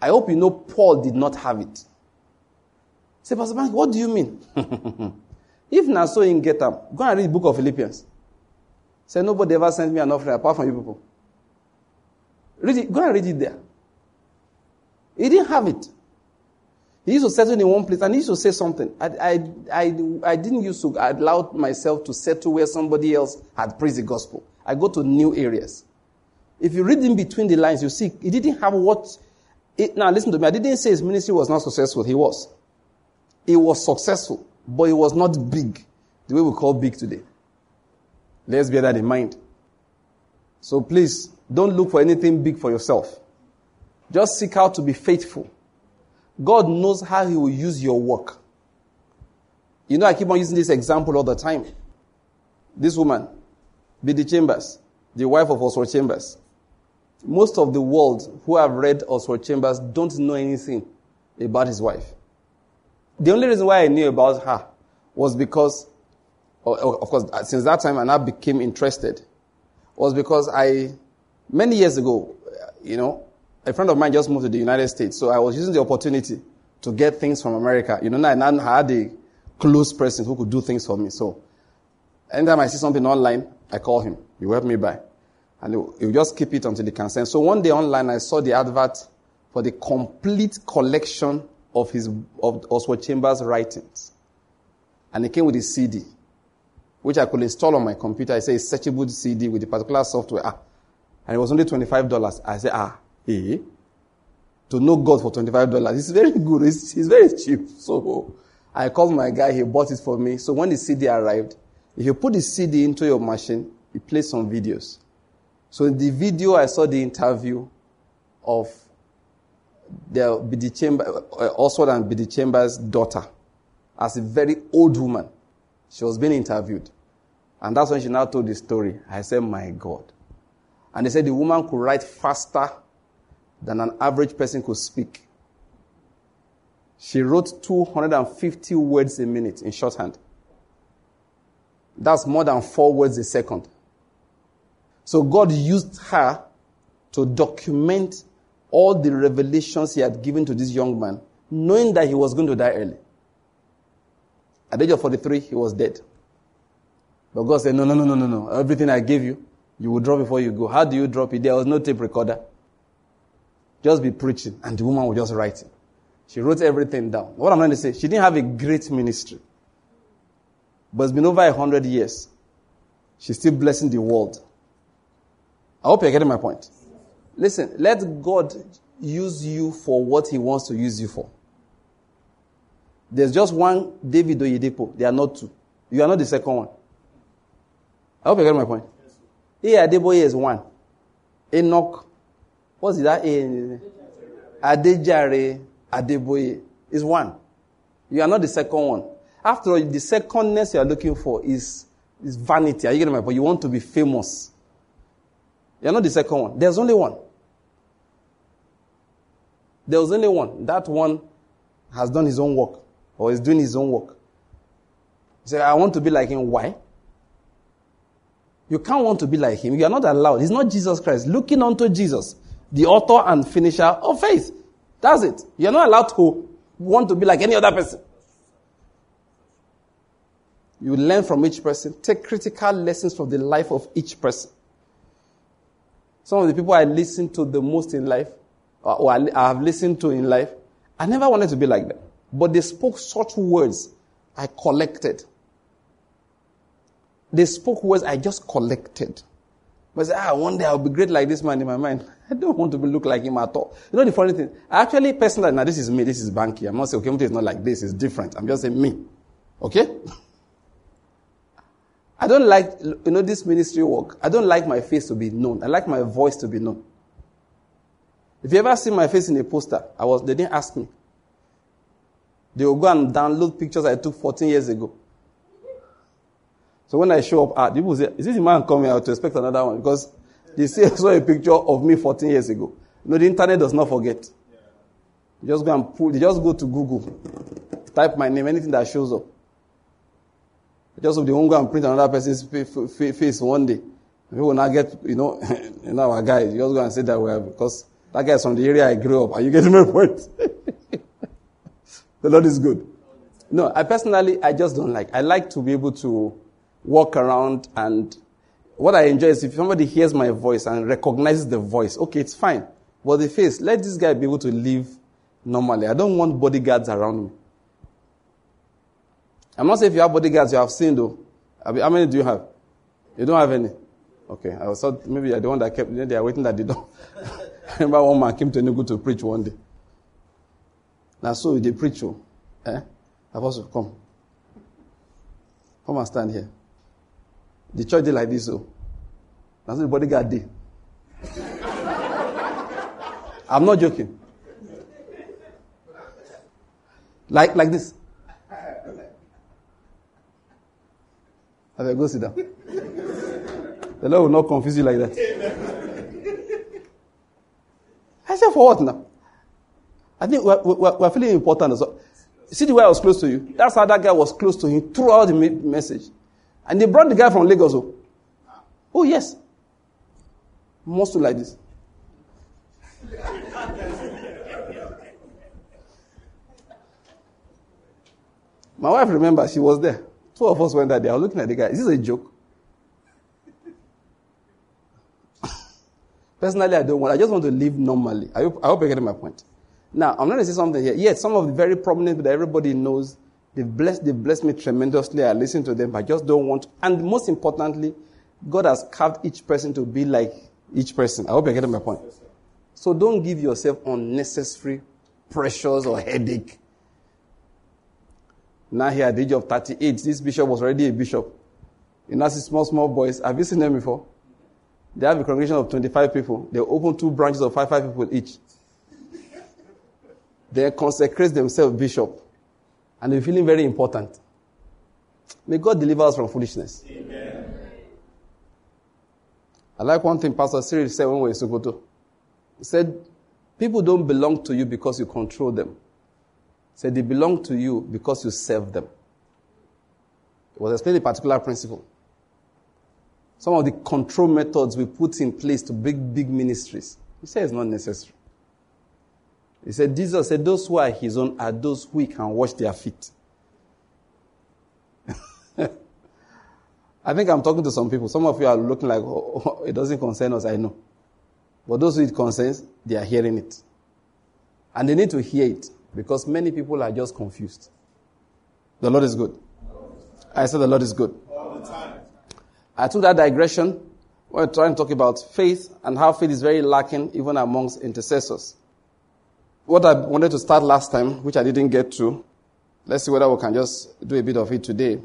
I hope you know Paul did not have it. Say, Pastor Bank, what do you mean? If not so in get up, go and read the book of Philippians. Say, nobody ever sent me an offering apart from you people. Read it. Go and read it there. He didn't have it. He used to settle in one place and he used to say something. I, I, I, I didn't used to allow myself to settle where somebody else had preached the gospel. I go to new areas. If you read in between the lines, you see, he didn't have what... It, now listen to me, I didn't say his ministry was not successful. He was. It was successful, but it was not big, the way we call big today. Let's bear that in mind. So please, don't look for anything big for yourself. Just seek out to be faithful. God knows how he will use your work. You know, I keep on using this example all the time. This woman, Biddy Chambers, the wife of Oswald Chambers. Most of the world who have read Oswald Chambers don't know anything about his wife. The only reason why I knew about her was because, of course, since that time, and I became interested, was because I, many years ago, you know, a friend of mine just moved to the United States, so I was using the opportunity to get things from America. You know, and I had a close person who could do things for me. So anytime I see something online, I call him. He will help me buy. And he will just keep it until he can send. So one day online, I saw the advert for the complete collection of his of Oswald Chambers' writings. And it came with a C D, which I could install on my computer. I said, it's such a good C D with the particular software. Ah. And it was only twenty-five dollars. I said, ah, eh? To know God for twenty-five dollars. It's very good. It's, it's very cheap. So I called my guy. He bought it for me. So when the C D arrived, if you put the C D into your machine, it plays some videos. So in the video, I saw the interview of the Biddy Chambers, Oswald and Biddy Chambers' daughter as a very old woman. She was being interviewed. And that's when she now told the story. I said, my God. And they said the woman could write faster than an average person could speak. She wrote two hundred fifty words a minute in shorthand. That's more than four words a second. So God used her to document all the revelations he had given to this young man, knowing that he was going to die early. At the age of forty-three, he was dead. But God said, no, no, no, no, no, no. Everything I gave you, you will drop before you go. How do you drop it? There was no tape recorder. Just be preaching, and the woman would just write it. She wrote everything down. What I'm trying to say, she didn't have a great ministry. But it's been over a hundred years. She's still blessing the world. I hope you're getting my point. Listen, let God use you for what he wants to use you for. There's just one David Oyedepo. There are not two. You are not the second one. I hope you get my point. Yes, sir. Adeboye is one. Enoch. What's it that? Adejare Adeboye is one. You are not the second one. After all, the secondness you are looking for is, is vanity. Are you getting my point? You want to be famous. You are not the second one. There's only one. There was only one. That one has done his own work. Or is doing his own work. You say, I want to be like him. Why? You can't want to be like him. You are not allowed. He's not Jesus Christ. Looking unto Jesus, the author and finisher of faith. That's it. You are not allowed to want to be like any other person. You learn from each person. Take critical lessons from the life of each person. Some of the people I listen to the most in life, or I have listened to in life, I never wanted to be like them. But they spoke such words I collected. They spoke words I just collected. But I said, ah, one day I'll be great like this man in my mind. I don't want to be look like him at all. You know the funny thing? I actually personally, now this is me, this is Banky. I'm not saying, okay, Okemoto is not like this, it's different. I'm just saying me. Okay? I don't like, you know, this ministry work. I don't like my face to be known. I like my voice to be known. If you ever see my face in a poster, I was, they didn't ask me. They will go and download pictures I took fourteen years ago. So when I show up, ah, people say, is this the man coming? I would expect another one. Because they say, I saw a picture of me fourteen years ago. No, the internet does not forget. You just go and pull, they just go to Google, type my name, anything that shows up. Just hope they won't go and print another person's face one day. People will not get, you know, you know, our guys, you just go and say that way, because that guy's from the area I grew up. Are you getting my point? The Lord is good. No, I personally, I just don't like. I like to be able to walk around, and what I enjoy is if somebody hears my voice and recognizes the voice, okay, it's fine. But the face, let this guy be able to live normally. I don't want bodyguards around me. I'm not saying if you have bodyguards, you have seen though. How many do you have? You don't have any? Okay. I thought maybe you're the one that kept, they are waiting that they don't. I remember one man came to Enugu to preach one day. Now, so they preach, oh, eh? Apostle, come. Come and stand here. The church did like this, oh. That's what the bodyguard did. I'm not joking. Like, like this. I said, go sit down. The Lord will not confuse you like that. I said, for what now? I think we're, we're, we're feeling important. So, see the way I was close to you? That's how that guy was close to him throughout the message. And they brought the guy from Lagos. Oh, oh yes. Most like this. My wife remembers, she was there. Two of us went there. I was looking at the guy. Is this a joke? Personally, I don't want. I just want to live normally. I hope, I hope you're getting my point. Now, I'm going to say something here. Yes, some of the very prominent people that everybody knows, they've blessed, they've blessed me tremendously. I listen to them, but I just don't want. And most importantly, God has carved each person to be like each person. I hope you're getting my point. So don't give yourself unnecessary pressures or headache. Now here at the age of thirty-eight, this bishop was already a bishop. You know, these small, small boys. Have you seen them before? They have a congregation of twenty-five people. They open two branches of five, five people each. They consecrate themselves bishop. And they're feeling very important. May God deliver us from foolishness. Amen. I like one thing Pastor Cyril said when we were in Sokoto. He said, people don't belong to you because you control them. He said, they belong to you because you serve them. It was explained a particular principle. Some of the control methods we put in place to big, big ministries. He said it's not necessary. He said, Jesus said, those who are his own are those who can wash their feet. I think I'm talking to some people. Some of you are looking like, oh, it doesn't concern us, I know. But those who it concerns, they are hearing it. And they need to hear it because many people are just confused. The Lord is good. I said the Lord is good. All the time. I took that digression. We're trying to talk about faith and how faith is very lacking even amongst intercessors. What I wanted to start last time, which I didn't get to, let's see whether we can just do a bit of it today.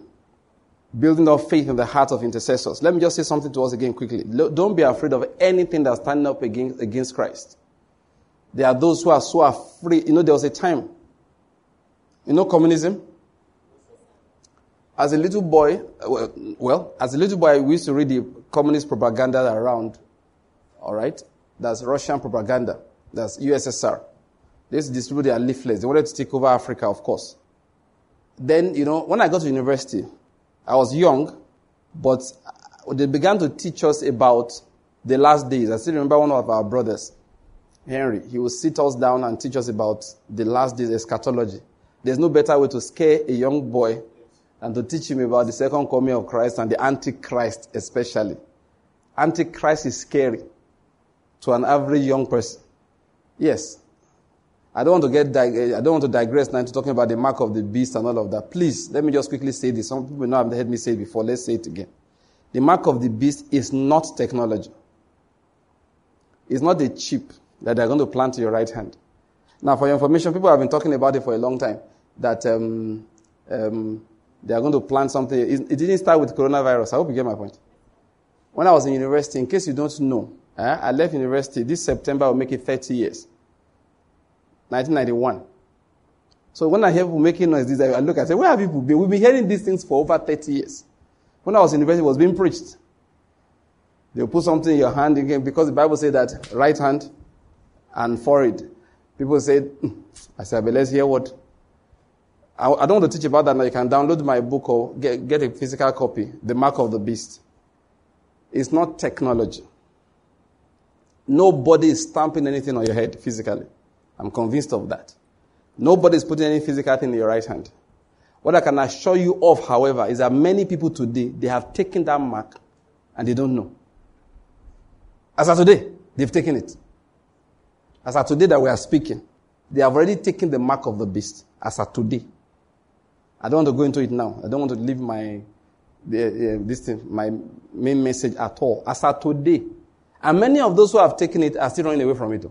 Building up faith in the heart of intercessors. Let me just say something to us again quickly. Don't be afraid of anything that's standing up against, against Christ. There are those who are so afraid. You know, there was a time. You know communism? As a little boy, well, as a little boy, we used to read the communist propaganda around. All right? That's Russian propaganda. That's U S S R. They used to distribute their leaflets. They wanted to take over Africa, of course. Then, you know, when I got to university, I was young, but they began to teach us about the last days. I still remember one of our brothers, Henry. He would sit us down and teach us about the last days, eschatology. There's no better way to scare a young boy than to teach him about the second coming of Christ and the Antichrist especially. Antichrist is scary to an average young person. Yes. I don't want to get dig- I don't want to digress now into talking about the mark of the beast and all of that. Please, let me just quickly say this. Some people now have heard me say it before. Let's say it again. The mark of the beast is not technology. It's not a chip that they're going to plant to your right hand. Now, for your information, people have been talking about it for a long time, that um, um, they are going to plant something. It didn't start with coronavirus. I hope you get my point. When I was in university, in case you don't know, eh, I left university. This September will make it thirty years. nineteen ninety-one. So when I hear people making noise, I look, I say, where have people been? We've been hearing these things for over thirty years. When I was in university, it was being preached. They'll put something in your hand again because the Bible said that right hand and forehead. People said, I said, but let's hear what. I, I don't want to teach about that now. You can download my book or get, get a physical copy, The Mark of the Beast. It's not technology. Nobody is stamping anything on your head physically. I'm convinced of that. Nobody's putting any physical thing in your right hand. What I can assure you of, however, is that many people today, they have taken that mark and they don't know. As of today, they've taken it. As of today that we are speaking, they have already taken the mark of the beast. As of today. I don't want to go into it now. I don't want to leave my, the, uh, this thing, my main message at all. As of today. And many of those who have taken it are still running away from it.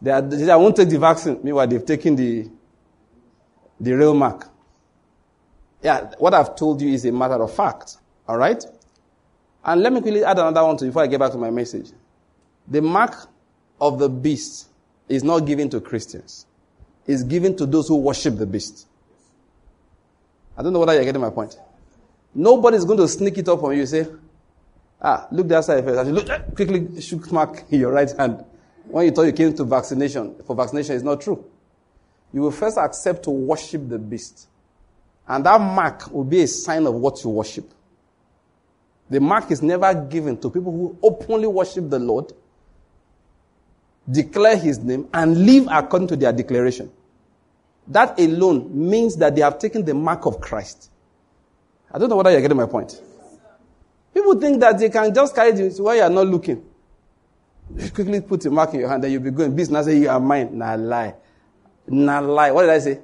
They, are, they won't take the vaccine. Meanwhile, they've taken the, the real mark. Yeah, what I've told you is a matter of fact. All right? And let me quickly add another one to before I get back to my message. The mark of the beast is not given to Christians. It's given to those who worship the beast. I don't know whether you're getting my point. Nobody's going to sneak it up on you and say, ah, look that side first. I should look, quickly shook mark in your right hand. When you thought you came to vaccination, for vaccination, it's not true. You will first accept to worship the beast. And that mark will be a sign of what you worship. The mark is never given to people who openly worship the Lord, declare his name, and live according to their declaration. That alone means that they have taken the mark of Christ. I don't know whether you're getting my point. People think that they can just carry this while you are not looking. You quickly put a mark in your hand, then you'll be going business. Say, you are mine. Nah, lie. Nah, lie. What did I say?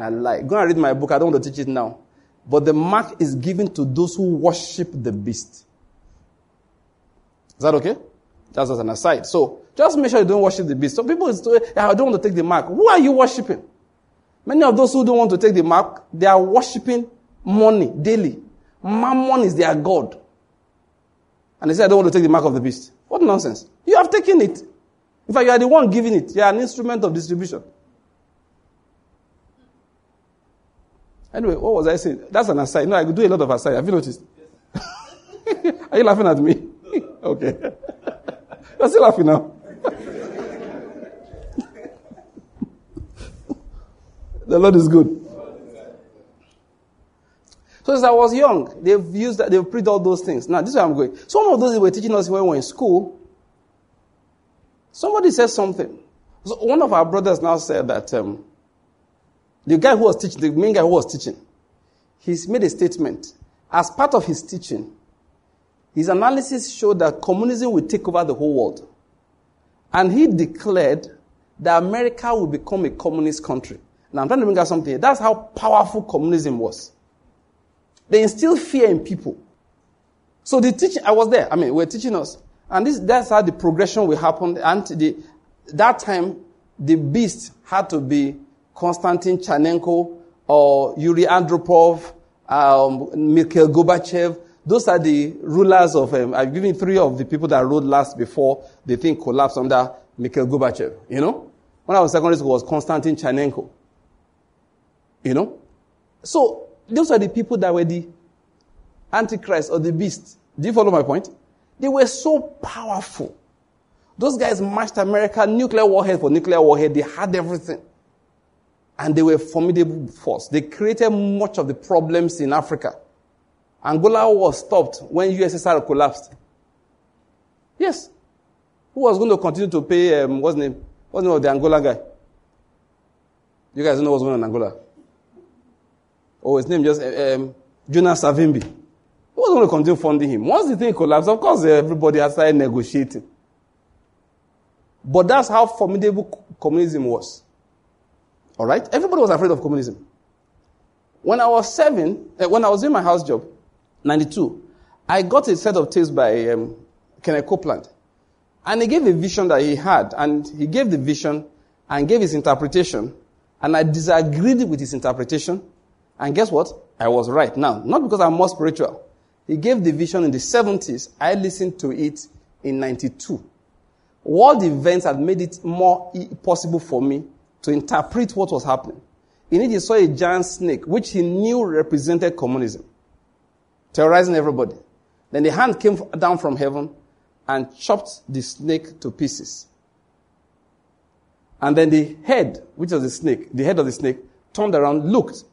Nah, lie. Go and read my book. I don't want to teach it now. But the mark is given to those who worship the beast. Is that okay? That's as an aside. So, just make sure you don't worship the beast. Some people say, I don't want to take the mark. Who are you worshiping? Many of those who don't want to take the mark, they are worshiping money daily. Mammon is their God. And they say, I don't want to take the mark of the beast. What nonsense. You have taken it. In fact, you are the one giving it. You are an instrument of distribution. Anyway, what was I saying? That's an aside. No, I do a lot of aside. Have you noticed? Yes. Are you laughing at me? Okay. You're still laughing now. The Lord is good. So as I was young, they've used that, they've preached all those things. Now, this is where I'm going. Some of those they were teaching us when we were in school, somebody said something. So one of our brothers now said that um, the guy who was teaching, the main guy who was teaching, he's made a statement. As part of his teaching, his analysis showed that communism will take over the whole world. And he declared that America will become a communist country. Now, I'm trying to bring out something here. That's how powerful communism was. They instill fear in people. So the teaching, I was there. I mean, we were teaching us. And this, that's how the progression will happen. And the, that time, the beast had to be Konstantin Chernenko or Yuri Andropov, um, Mikhail Gorbachev. Those are the rulers of, um, I've given three of the people that ruled last before the thing collapsed under Mikhail Gorbachev. You know? When I was secondary school, it was Konstantin Chernenko. You know? So, those are the people that were the Antichrist or the beast. Do you follow my point? They were so powerful. Those guys matched America, nuclear warhead for nuclear warhead. They had everything. And they were a formidable force. They created much of the problems in Africa. Angola was stopped when U S S R collapsed. Yes. Who was going to continue to pay, um, what's the name? What's the name of the Angola guy? You guys know what's going on in Angola. Oh, his name just um, Jonas Savimbi. Who was going to continue funding him? Once the thing collapsed, of course, everybody has started negotiating. But that's how formidable communism was. All right? Everybody was afraid of communism. When I was seven, uh, when I was doing my house job, ninety-two, I got a set of tapes by um, Kenneth Copeland. And he gave a vision that he had. And he gave the vision and gave his interpretation. And I disagreed with his interpretation. And guess what? I was right now. Not because I'm more spiritual. He gave the vision in the seventies. I listened to it in ninety-two. World events had made it more possible for me to interpret what was happening. In it, he saw a giant snake, which he knew represented communism, terrorizing everybody. Then the hand came down from heaven and chopped the snake to pieces. And then the head, which was the snake, the head of the snake, turned around, looked,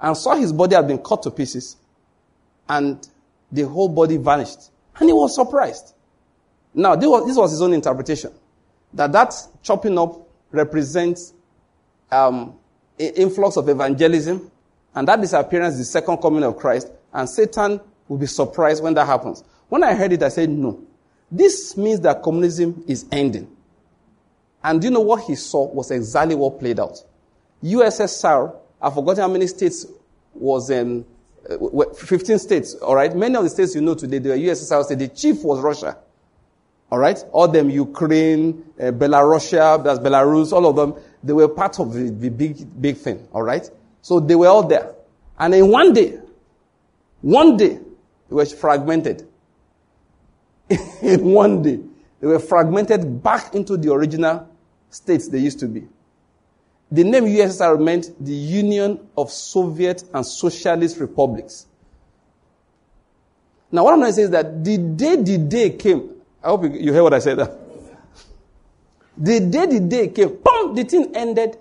and saw his body had been cut to pieces, and the whole body vanished. And he was surprised. Now, this was, this was his own interpretation, that that chopping up represents um, an influx of evangelism, and that disappearance is the second coming of Christ, and Satan will be surprised when that happens. When I heard it, I said, no. This means that communism is ending. And do you know what he saw was exactly what played out? U S S R, I've forgotten how many states was in, uh, fifteen states, all right? Many of the states you know today, the U S S R state, the chief was Russia, all right? All them, Ukraine, uh, Belarusia, that's Belarus, all of them, they were part of the, the big, big thing, all right? So they were all there. And in one day, one day, they were fragmented. In one day, they were fragmented back into the original states they used to be. The name U S S R meant the Union of Soviet and Socialist Republics. Now, what I'm going to say is that the day the day came, I hope you hear what I said. The day the day came, boom, the thing ended.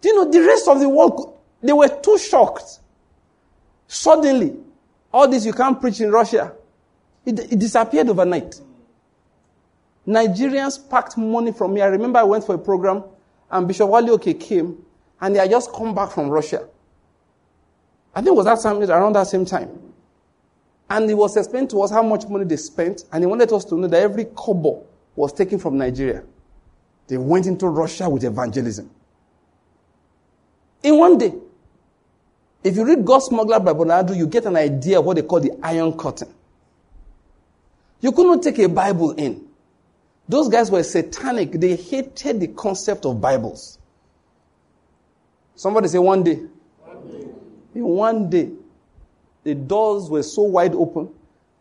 Do you know, the rest of the world, they were too shocked. Suddenly, all this you can't preach in Russia, it, it disappeared overnight. Nigerians packed money from me. I remember I went for a program, and Bishop Wale Oke came, and they had just come back from Russia. I think it was that time, around that same time. And he was explaining to us how much money they spent, and he wanted us to know that every kobo was taken from Nigeria. They went into Russia with evangelism. In one day, if you read God's Smuggler by Bernardo, you get an idea of what they call the iron curtain. You could not take a Bible in. Those guys were satanic. They hated the concept of Bibles. Somebody say one day. One day. In one day, the doors were so wide open.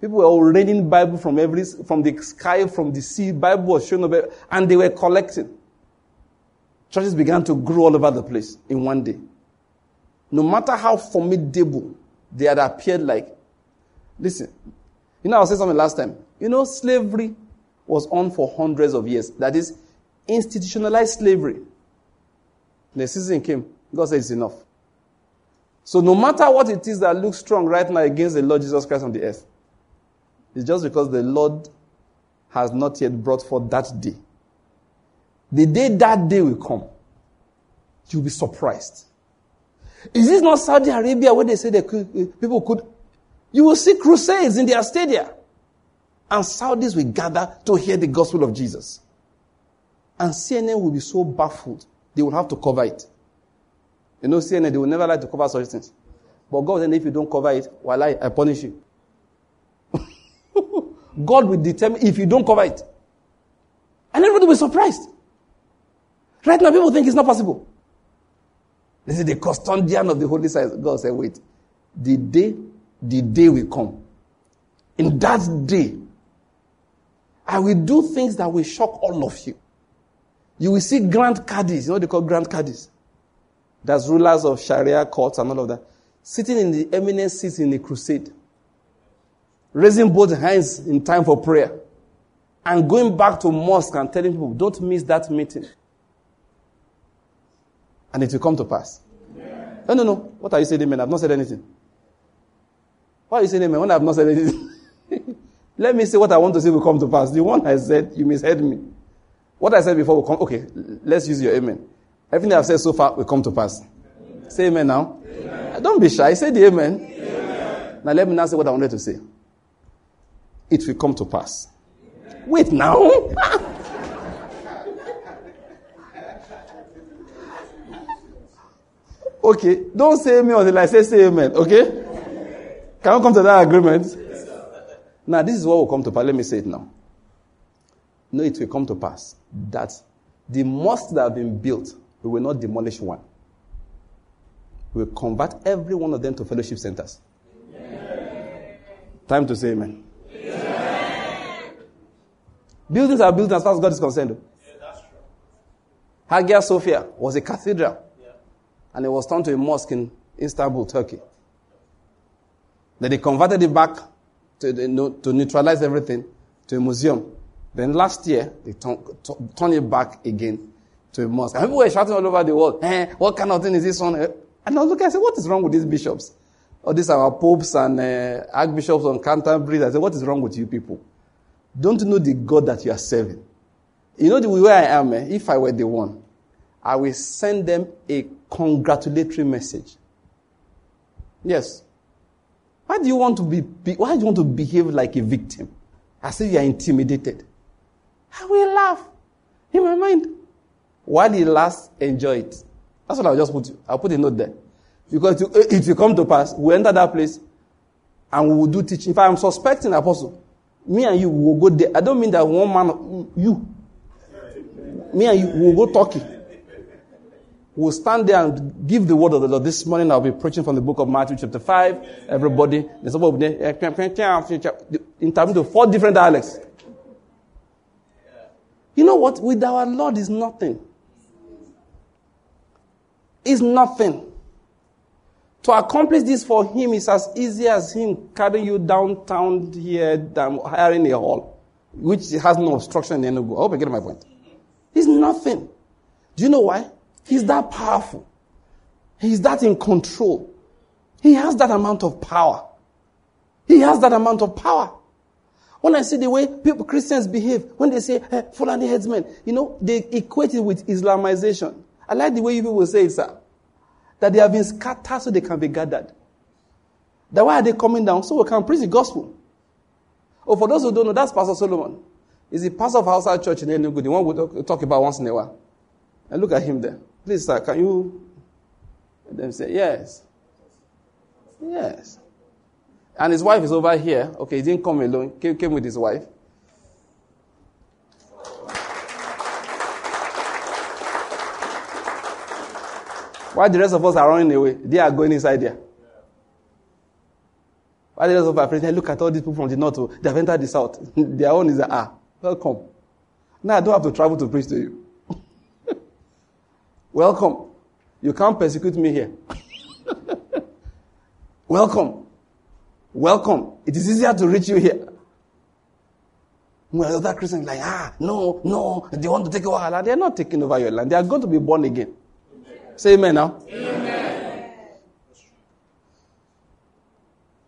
People were all raining Bible from every, from the sky, from the sea. Bible was shown up, and they were collecting. Churches began to grow all over the place in one day. No matter how formidable they had appeared like. Listen, you know, I said something last time. You know, slavery was on for hundreds of years. That is, institutionalized slavery. The season came. God said it's enough. So no matter what it is that looks strong right now against the Lord Jesus Christ on the earth, it's just because the Lord has not yet brought forth that day. The day that day will come, you'll be surprised. Is this not Saudi Arabia where they say they could, people could? You will see crusades in their stadia. And Saudis will gather to hear the gospel of Jesus. And C N N will be so baffled, they will have to cover it. You know, C N N, they will never like to cover such things. But God said, if you don't cover it, well, I, I punish you. God will determine if you don't cover it. And everybody will be surprised. Right now, people think it's not possible. This is the custodian of the Holy Scriptures. God said, wait. The day, the day will come. In that day, I will do things that will shock all of you. You will see grand cadis. You know what they call grand cadis? That's rulers of Sharia courts and all of that. Sitting in the eminent seats in the crusade. Raising both hands in time for prayer. And going back to mosque and telling people, don't miss that meeting. And it will come to pass. Yeah. No, no, no. What are you saying, amen? I've not said anything. Why are you saying amen when I've not said anything? Let me say what I want to say will come to pass. The one I said, you misheard me. What I said before will come. Okay, let's use your amen. Everything I've said so far will come to pass. Amen. Say amen now. Amen. Don't be shy. Say the amen. Amen. Now let me now say what I wanted to say. It will come to pass. Amen. Wait now. Okay, don't say amen until I say say amen. Okay? Can we come to that agreement? Yes, sir. Now, this is what will come to pass. Let me say it now. No, it will come to pass that the mosques that have been built, we will not demolish one. We will convert every one of them to fellowship centers. Amen. Time to say amen. Amen. Buildings are built as far as God is concerned. Yeah, that's true. Hagia Sophia was a cathedral, yeah, and it was turned to a mosque in Istanbul, Turkey. Then they converted it back to, the, to neutralize everything to a museum. Then last year, they turned turn it back again to a mosque. And people were shouting all over the world, eh, what kind of thing is this one? And I was looking, I said, what is wrong with these bishops? All these are our popes and uh, archbishops on Canterbury. I said, what is wrong with you people? Don't you know the God that you are serving? You know the way I am, eh? If I were the one, I will send them a congratulatory message. Yes. Why do you want to be, why do you want to behave like a victim? As if you are intimidated. I will laugh in my mind. While it lasts, enjoy it. That's what I'll just put you. I'll put a note there. Because it will come to pass. We'll enter that place and we will do teaching. If I'm suspecting apostle, me and you will go there. I don't mean that one man, you. Me and you will go talking. We'll stand there and give the word of the Lord. This morning I'll be preaching from the book of Matthew chapter five. Everybody, there's somebody there, in terms of four different dialects. You know what? With our Lord is nothing. It's nothing. To accomplish this for Him is as easy as Him carrying you downtown here than hiring a hall, which has no obstruction in Enugu. I hope I get my point. It's nothing. Do you know why? He's that powerful. He's that in control. He has that amount of power. He has that amount of power. When I see the way people, Christians behave, when they say, hey, Fulani headsmen, you know, they equate it with Islamization. I like the way you people say it, sir. That they have been scattered so they can be gathered. That why are they coming down? So we can preach the gospel. Oh, for those who don't know, that's Pastor Solomon. He's the pastor of Hausa Church in Enugu, the one we talk about once in a while. And look at him there. Please, sir, can you? And then say, yes. Yes. And his wife is over here. Okay, he didn't come alone. He came, came with his wife. While the rest of us are running away, they are going inside there. While the rest of us are friends, look at all these people from the north. They have entered the south. Their own is, ah, welcome. Now I don't have to travel to preach to you. Welcome. You can't persecute me here. Welcome. Welcome. It is easier to reach you here. Well, other Christians like, ah, no, no, they want to take over our land. They are not taking over your land. They are going to be born again. Amen. Say amen now. Amen.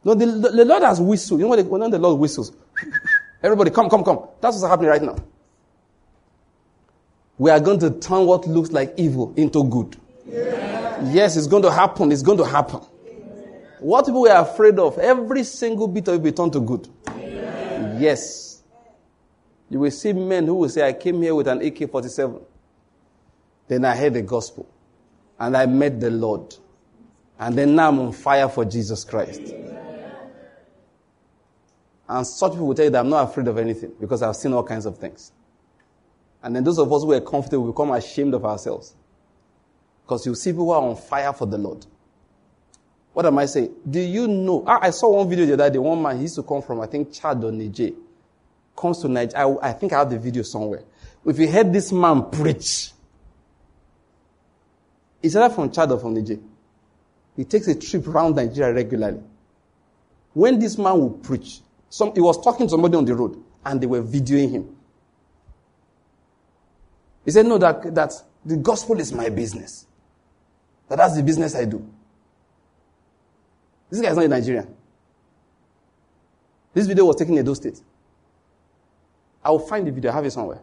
No, the, the, the Lord has whistled. You know when, when the Lord whistles, everybody, come, come, come. That's what's happening right now. We are going to turn what looks like evil into good. Yeah. Yes, it's going to happen. It's going to happen. Amen. What people were afraid of, every single bit of it will be turned to good. Amen. Yes. You will see men who will say, I came here with an A K forty-seven. Then I heard the gospel. And I met the Lord. And then now I'm on fire for Jesus Christ. Amen. And such people will tell you that I'm not afraid of anything because I've seen all kinds of things. And then those of us who are comfortable will become ashamed of ourselves. Because you see people who are on fire for the Lord. What am I saying? Do you know? I, I saw one video the other day. One man, he used to come from, I think, Chad or Niger. Comes to Nigeria, I, I think I have the video somewhere. If you heard this man preach, he's either from Chad or from Nigeria. He takes a trip around Nigeria regularly. When this man would preach, some, he was talking to somebody on the road, and they were videoing him. He said, no, that, that the gospel is my business. That that's the business I do. This guy is not a Nigerian. This video was taken in Edo State. I will find the video. I have it somewhere.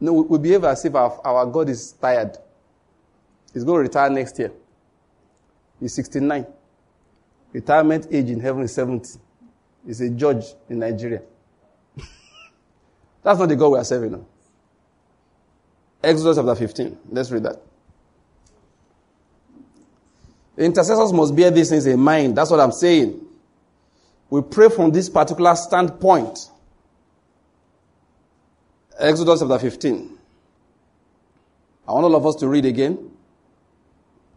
No, we, we behave as if our, our God is tired. He's going to retire next year. He's sixty-nine. Retirement age in heaven is seventy. He's a judge in Nigeria. That's not the God we are serving now. Exodus chapter fifteen. Let's read that. The intercessors must bear these things in mind. That's what I'm saying. We pray from this particular standpoint. Exodus chapter fifteen. I want all of us to read again.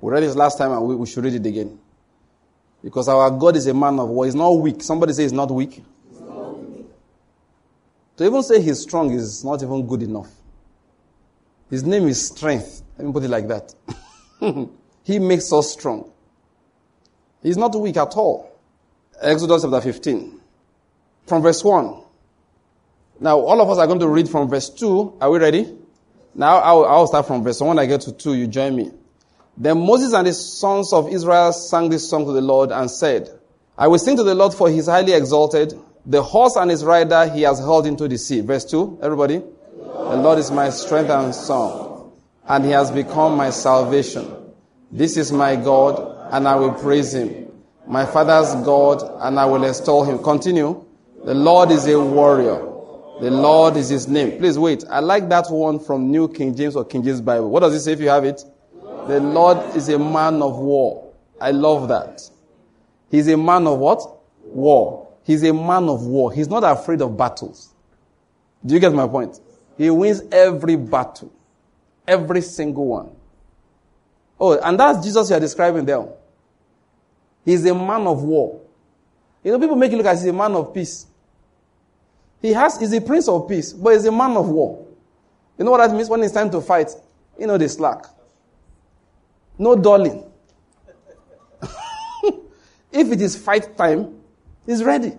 We read this last time and we, we should read it again. Because our God is a man of war. He's not weak. Somebody say he's not weak. He's not weak. To even say he's strong is not even good enough. His name is strength. Let me put it like that. He makes us strong. He's not weak at all. Exodus chapter fifteen. From verse one. Now, all of us are going to read from verse two. Are we ready? Now, I'll, I'll start from verse one. When I get to two, you join me. Then Moses and the sons of Israel sang this song to the Lord and said, I will sing to the Lord, for he is highly exalted. The horse and his rider he has hurled into the sea. Verse two, everybody. The Lord, the Lord is my strength and song, and he has become my salvation. This is my God, and I will praise him. My father's God, and I will extol him. Continue. The Lord is a warrior. The Lord is his name. Please wait. I like that one from New King James or King James Bible. What does it say if you have it? The Lord is a man of war. I love that. He's a man of what? War. He's a man of war. He's not afraid of battles. Do you get my point? He wins every battle. Every single one. Oh, and that's Jesus you are describing there. He's a man of war. You know, people make it look as he's a man of peace. He has, he's a prince of peace, but he's a man of war. You know what that means? When it's time to fight, you know, they slack. No dulling. If it is fight time, he's ready.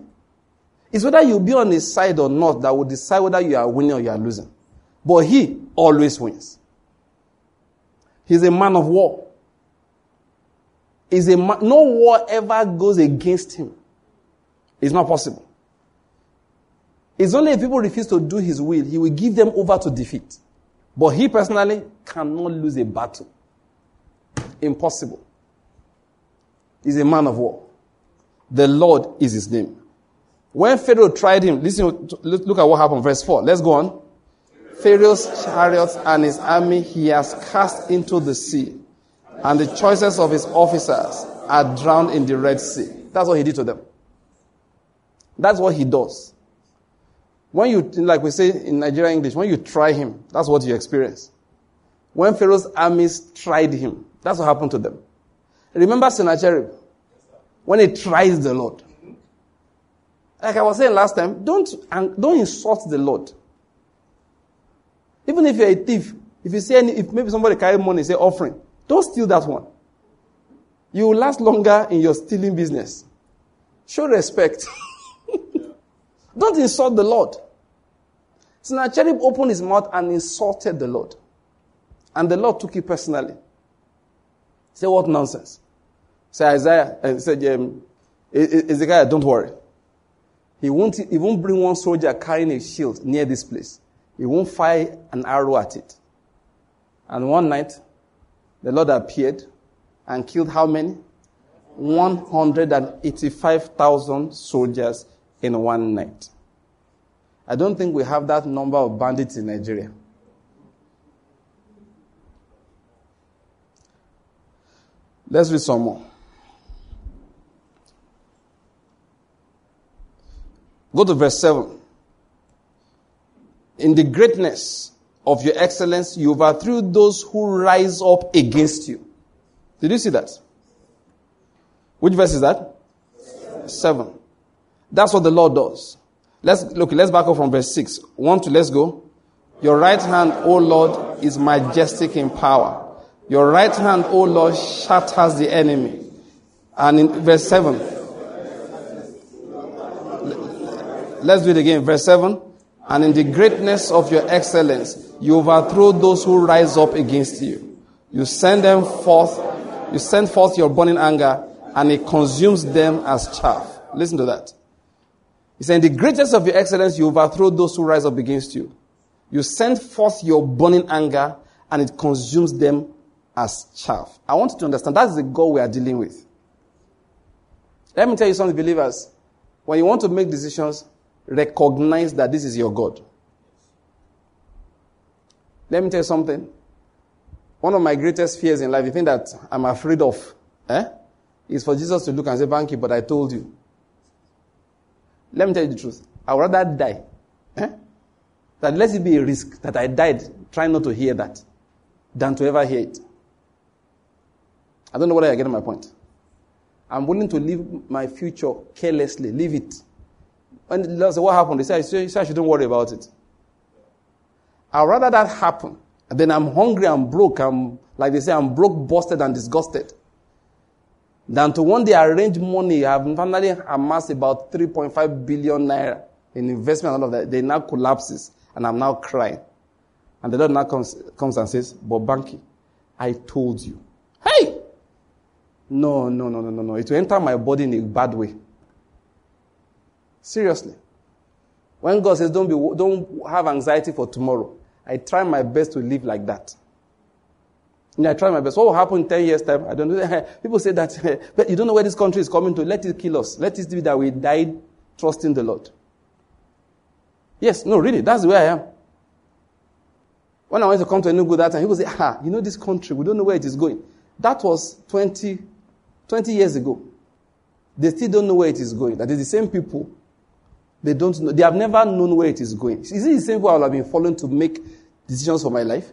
It's whether you be on his side or not that will decide whether you are winning or you are losing. But he always wins. He's a man of war. Is a man, no war ever goes against him. It's not possible. It's only if people refuse to do his will, he will give them over to defeat. But he personally cannot lose a battle. Impossible. He's a man of war. The Lord is his name. When Pharaoh tried him, listen, look at what happened. Verse four. Let's go on. Pharaoh's chariots and his army he has cast into the sea. And the choicest of his officers are drowned in the Red Sea. That's what he did to them. That's what he does. When you, like we say in Nigerian English, when you try him, that's what you experience. When Pharaoh's armies tried him, that's what happened to them. Remember Sennacherib? When he tries the Lord. Like I was saying last time, don't, don't insult the Lord. Even if you're a thief, if you say, any, if maybe somebody carry money, say offering, don't steal that one. you will last longer in your stealing business. Show respect. Don't insult the Lord. Sennacherib opened his mouth and insulted the Lord. And the Lord took it personally. Say, what nonsense? Say, Isaiah, and said, Ezekiah, don't worry. He won't, he won't bring one soldier carrying a shield near this place. He won't fire an arrow at it. And one night, the Lord appeared and killed how many? one hundred eighty-five thousand soldiers in one night. I don't think we have that number of bandits in Nigeria. Let's read some more. Go to verse seven. In the greatness of your excellence, you overthrew those who rise up against you. Did you see that? Which verse is that? Seven. Seven. That's what the Lord does. Let's look, let's back up from verse six. One, two, let's go. Your right hand, O Lord, is majestic in power. Your right hand, O Lord, shatters the enemy. And in verse seven. Let's do it again. Verse seven. And in the greatness of your excellence, you overthrow those who rise up against you. You send them forth, you send forth your burning anger, and it consumes them as chaff. Listen to that. He said, in the greatness of your excellence, you overthrow those who rise up against you. You send forth your burning anger, and it consumes them as chaff. I want you to understand, that's the God we are dealing with. Let me tell you something, believers. When you want to make decisions, recognize that this is your God. Let me tell you something. One of my greatest fears in life, the thing that I'm afraid of, eh, is for Jesus to look and say, Banky, but I told you. Let me tell you the truth. I would rather die. Eh? That lets it be a risk that I died trying not to hear that than to ever hear it. I don't know whether you're getting my point. I'm willing to live my future carelessly. Leave it. And the Lord said, what happened? They said, I said, I shouldn't worry about it. I'd rather that happen than I'm hungry, I'm broke, I'm, like they say, I'm broke, busted, and disgusted. Than to one day arrange money. I've finally amassed about three point five billion naira in investment and all of that. They now collapses, and I'm now crying. And the Lord now comes, comes and says, but Banky, I told you. Hey! No, no, no, no, no, no. It will enter my body in a bad way. Seriously. When God says, don't be, don't have anxiety for tomorrow, I try my best to live like that. And I try my best. What will happen in ten years' time? I don't know. People say that, but you don't know where this country is coming to. Let it kill us. Let it be that we died trusting the Lord. Yes, no, really. That's the way I am. When I went to come to Enugu that time, people say, ah, you know this country, we don't know where it is going. That was twenty, twenty years ago. They still don't know where it is going. That is the same people. They don't know. They have never known where it is going. Is it the same people I have been following to make decisions for my life?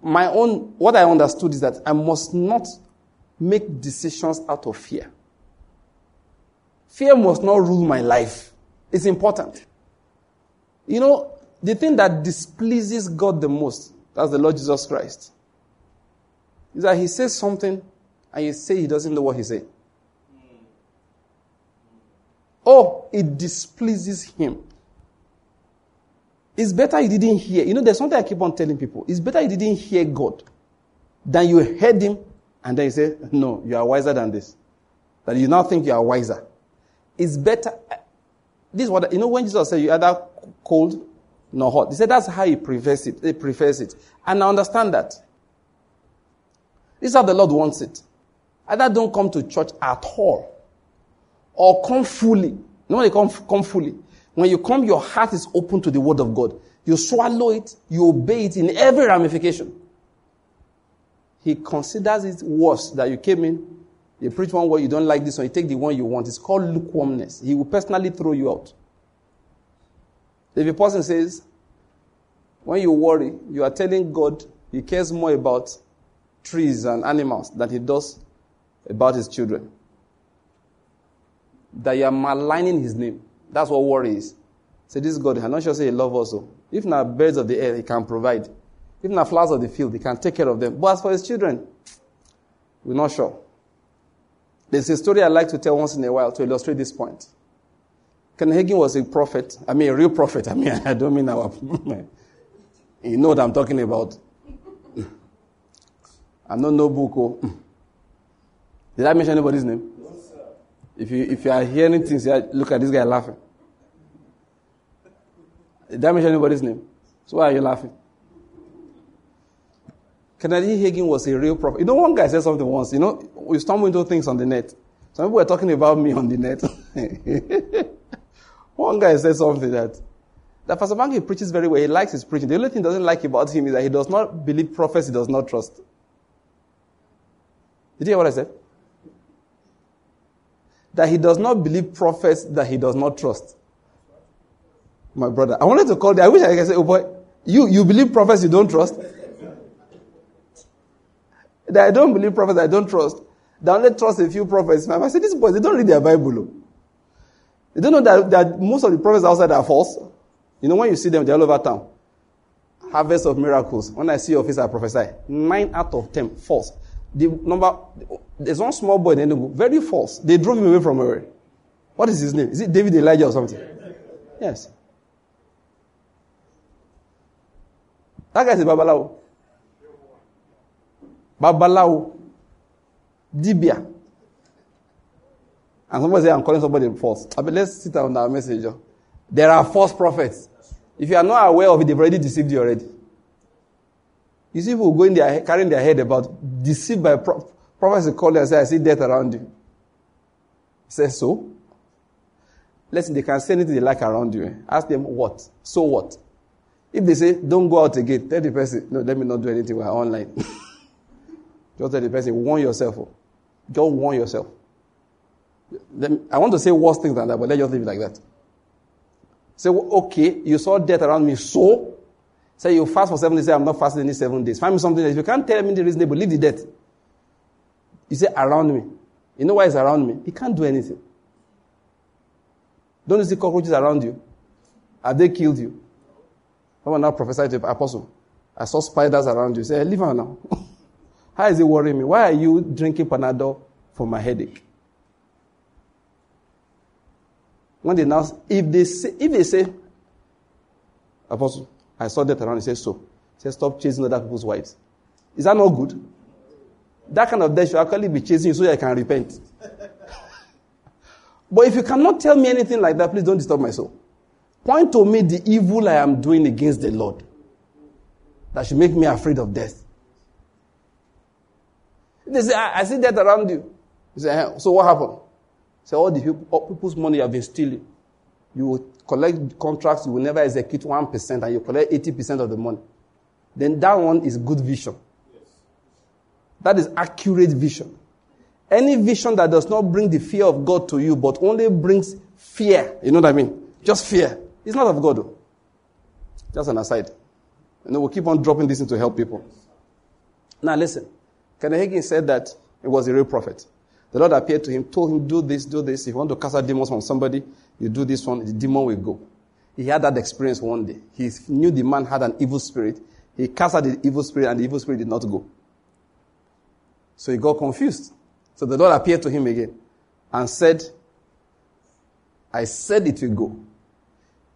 My own, what I understood is that I must not make decisions out of fear. Fear must not rule my life. It's important. You know, the thing that displeases God the most, that's the Lord Jesus Christ, is that he says something and you say he doesn't know what he said. Oh, it displeases him. It's better you didn't hear. You know, there's something I keep on telling people. It's better you didn't hear God than you heard him and then you say, no, you are wiser than this. That you now think you are wiser. It's better. This is what, you know, when Jesus said you either cold nor hot, he said that's how he prefers it. He prefers it. And I understand that. This is how the Lord wants it. Either don't come to church at all or come fully. You know when you come, come fully. When you come, your heart is open to the word of God. You swallow it, you obey it in every ramification. He considers it worse that you came in, you preach one word, you don't like this one, you take the one you want. It's called lukewarmness. He will personally throw you out. If a person says, when you worry, you are telling God he cares more about trees and animals than he does about his children. That you are maligning his name. That's what worry is. Say, this God, I'm not sure say he loves also. If not birds of the air, he can provide. If not flowers of the field, he can take care of them. But as for his children, We're not sure. There's a story I like to tell once in a while to illustrate this point. Ken Hagin was a prophet. I mean, a real prophet. I mean, I don't mean our... You know what I'm talking about. I'm not no book. Did I mention anybody's name? Yes, sir. If you if you are hearing things, look at this guy laughing. Did I mention anybody's name? So why are you laughing? Kennedy Hagin was a real prophet. You know, one guy said something once. You know, we stumble into things on the net. Some people were talking about me on the net. One guy said something that that Pastor Banky preaches very well. He likes his preaching. The only thing he doesn't like about him is that he does not believe prophets he does not trust. Did you hear what I said? That he does not believe prophets that he does not trust. My brother. I wanted to call that. I wish I could say, oh boy, you, you believe prophets you don't trust? That I don't believe prophets I don't trust. That I only trust a few prophets. I said, these boys, they don't read their Bible. They don't know that, that most of the prophets outside are false. You know, when you see them, they're all over town. Harvest of miracles. When I see your face, I prophesy. Nine out of ten, false. The number, there's one small boy in Enugu, very false. They drove him away from her. What is his name? Is it David Elijah or something? Yes. That guy is Babalawo. Babalawo. Dibia. And somebody say, I'm calling somebody false. I mean, let's sit down on that message. There are false prophets. If you are not aware of it, they've already deceived you already. You see people going there, carrying their head about, deceived by pro- prophets who call you and say, I see death around you. He says, so? Listen, they can say anything they like around you. Ask them, what? So what? If they say, don't go out again, tell the person, no, let me not do anything, we're online. Just tell the person, warn yourself. Just warn yourself. Me, I want to say worse things than that, but let's just leave it like that. Say, okay, you saw death around me, so? Say so you fast for seven days, say I'm not fasting any seven days. Find me something that if you can't tell me the reasonable, leave the death. You say around me. You know why it's around me? He can't do anything. Don't you see cockroaches around you? Have they killed you? Someone now prophesied to the apostle. I saw spiders around you. Say, hey, leave her now. How is it worrying me? Why are you drinking Panadol for my headache? When they now, if they say, if they say, apostle, I saw that around. He says, so. He says, stop chasing other people's wives. Is that not good? That kind of death should actually be chasing you so that I can repent. But if you cannot tell me anything like that, please don't disturb my soul. Point to me the evil I am doing against the Lord that should make me afraid of death. They say, I, I see death around you. You say, hey, so what happened? Say, all the people, all people's money you have been stealing. You will collect contracts, you will never execute one percent, and you collect eighty percent of the money. Then that one is good vision. Yes. That is accurate vision. Any vision that does not bring the fear of God to you, but only brings fear, you know what I mean? Just fear. It's not of God, though. Just an aside. And we'll keep on dropping this in to help people. Now listen, Ken Hagin said that it was a real prophet. The Lord appeared to him, told him, do this, do this. If you want to cast out demons from somebody, you do this one, the demon will go. He had that experience one day. He knew the man had an evil spirit. He cast out the evil spirit, and the evil spirit did not go. So he got confused. So the Lord appeared to him again and said, I said it will go.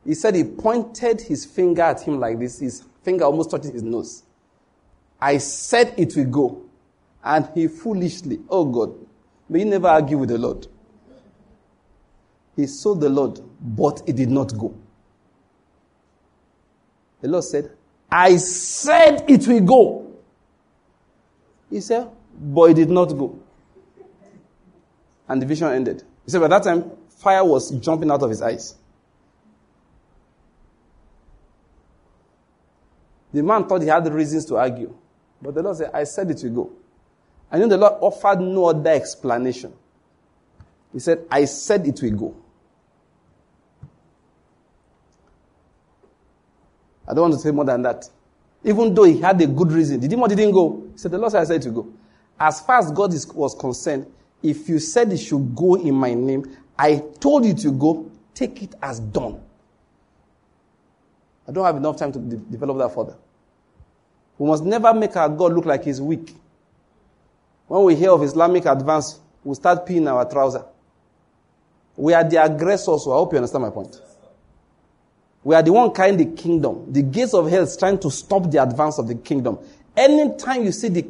He said he pointed his finger at him like this. His finger almost touching his nose. I said it will go. And he foolishly, oh God, may you never argue with the Lord. He sold the Lord, but it did not go. The Lord said, I said it will go. He said, but it did not go. And the vision ended. He said, by that time, fire was jumping out of his eyes. The man thought he had reasons to argue. But the Lord said, I said it will go. And then the Lord offered no other explanation. He said, I said it will go. I don't want to say more than that. Even though he had a good reason. The demon didn't go. He said, the Lord said, I said it will go. As far as God is, was concerned, if you said it should go in my name, I told you to go, take it as done. I don't have enough time to de- develop that further. We must never make our God look like he's weak. When we hear of Islamic advance, we start peeing our trousers. We are the aggressors, so I hope you understand my point. We are the one carrying the kingdom. The gates of hell is trying to stop the advance of the kingdom. Anytime you see the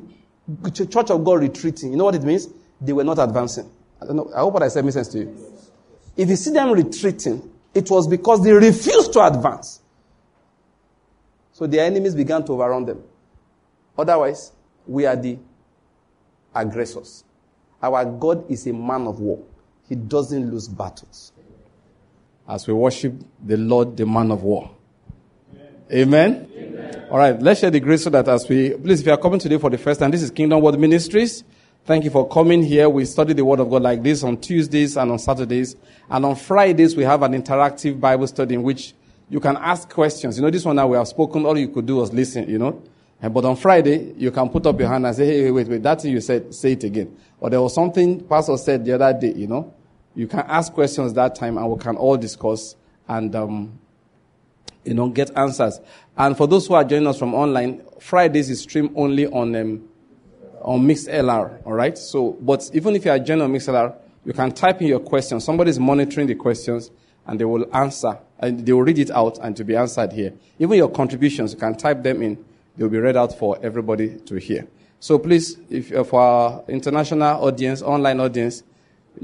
church of God retreating, you know what it means? They were not advancing. I don't know. I hope what I said makes sense to you. If you see them retreating, it was because they refused to advance. So their enemies began to overrun them. Otherwise, we are the aggressors. Our God is a man of war. He doesn't lose battles. As we worship the Lord, the man of war. Amen? Amen. All right, let's share the grace so that as we... Please, if you are coming today for the first time, this is Kingdom Word Ministries. Thank you for coming here. We study the Word of God like this on Tuesdays and on Saturdays. And on Fridays, we have an interactive Bible study in which you can ask questions. You know, this one now we have spoken, all you could do was listen, you know. But on Friday, you can put up your hand and say, hey, wait, wait, that thing you said, say it again. Or there was something Pastor said the other day, you know. You can ask questions that time and we can all discuss and, um, you know, get answers. And for those who are joining us from online, Fridays is streamed only on um, on MixLR, all right? So, but even if you are joining on MixLR, you can type in your questions. Somebody is monitoring the questions and they will answer, and they will read it out and to be answered here. Even your contributions, you can type them in. They'll be read out for everybody to hear. So please, if uh, for our international audience, online audience,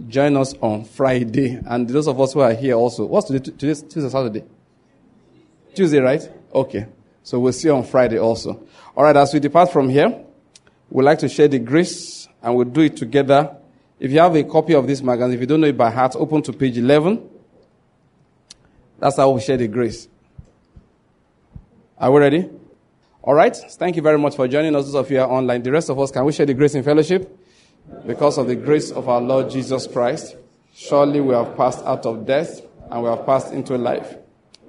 join us on Friday. And those of us who are here also. What's today? Tuesday, Tuesday, Saturday? Tuesday, right? Okay. So we'll see you on Friday also. All right, as we depart from here, we'd like to share the grace, and we'll do it together. If you have a copy of this magazine, if you don't know it by heart, open to page eleven. That's how we share the grace. Are we ready? All right. Thank you very much for joining us. Those of you who are online, the rest of us, can we share the grace in fellowship? Because of the grace of our Lord Jesus Christ, surely we have passed out of death and we have passed into life.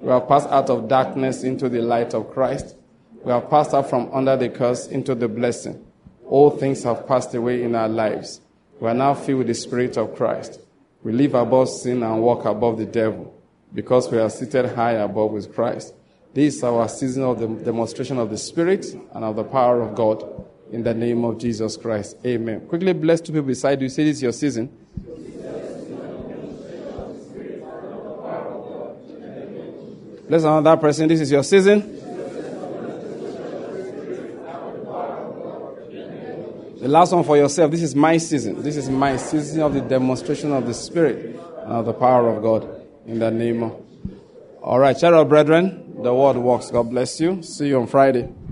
We have passed out of darkness into the light of Christ. We have passed out from under the curse into the blessing. All things have passed away in our lives. We are now filled with the Spirit of Christ. We live above sin and walk above the devil because we are seated high above with Christ. This is our season of the demonstration of the Spirit and of the power of God. In the name of Jesus Christ. Amen. Quickly bless two people beside you. Say this is your season. Bless another person. This is your season. The last one for yourself. This is my season. This is my season of the demonstration of the Spirit and of the power of God. In the name of... All right, child brethren, the word works. God bless you. See you on Friday.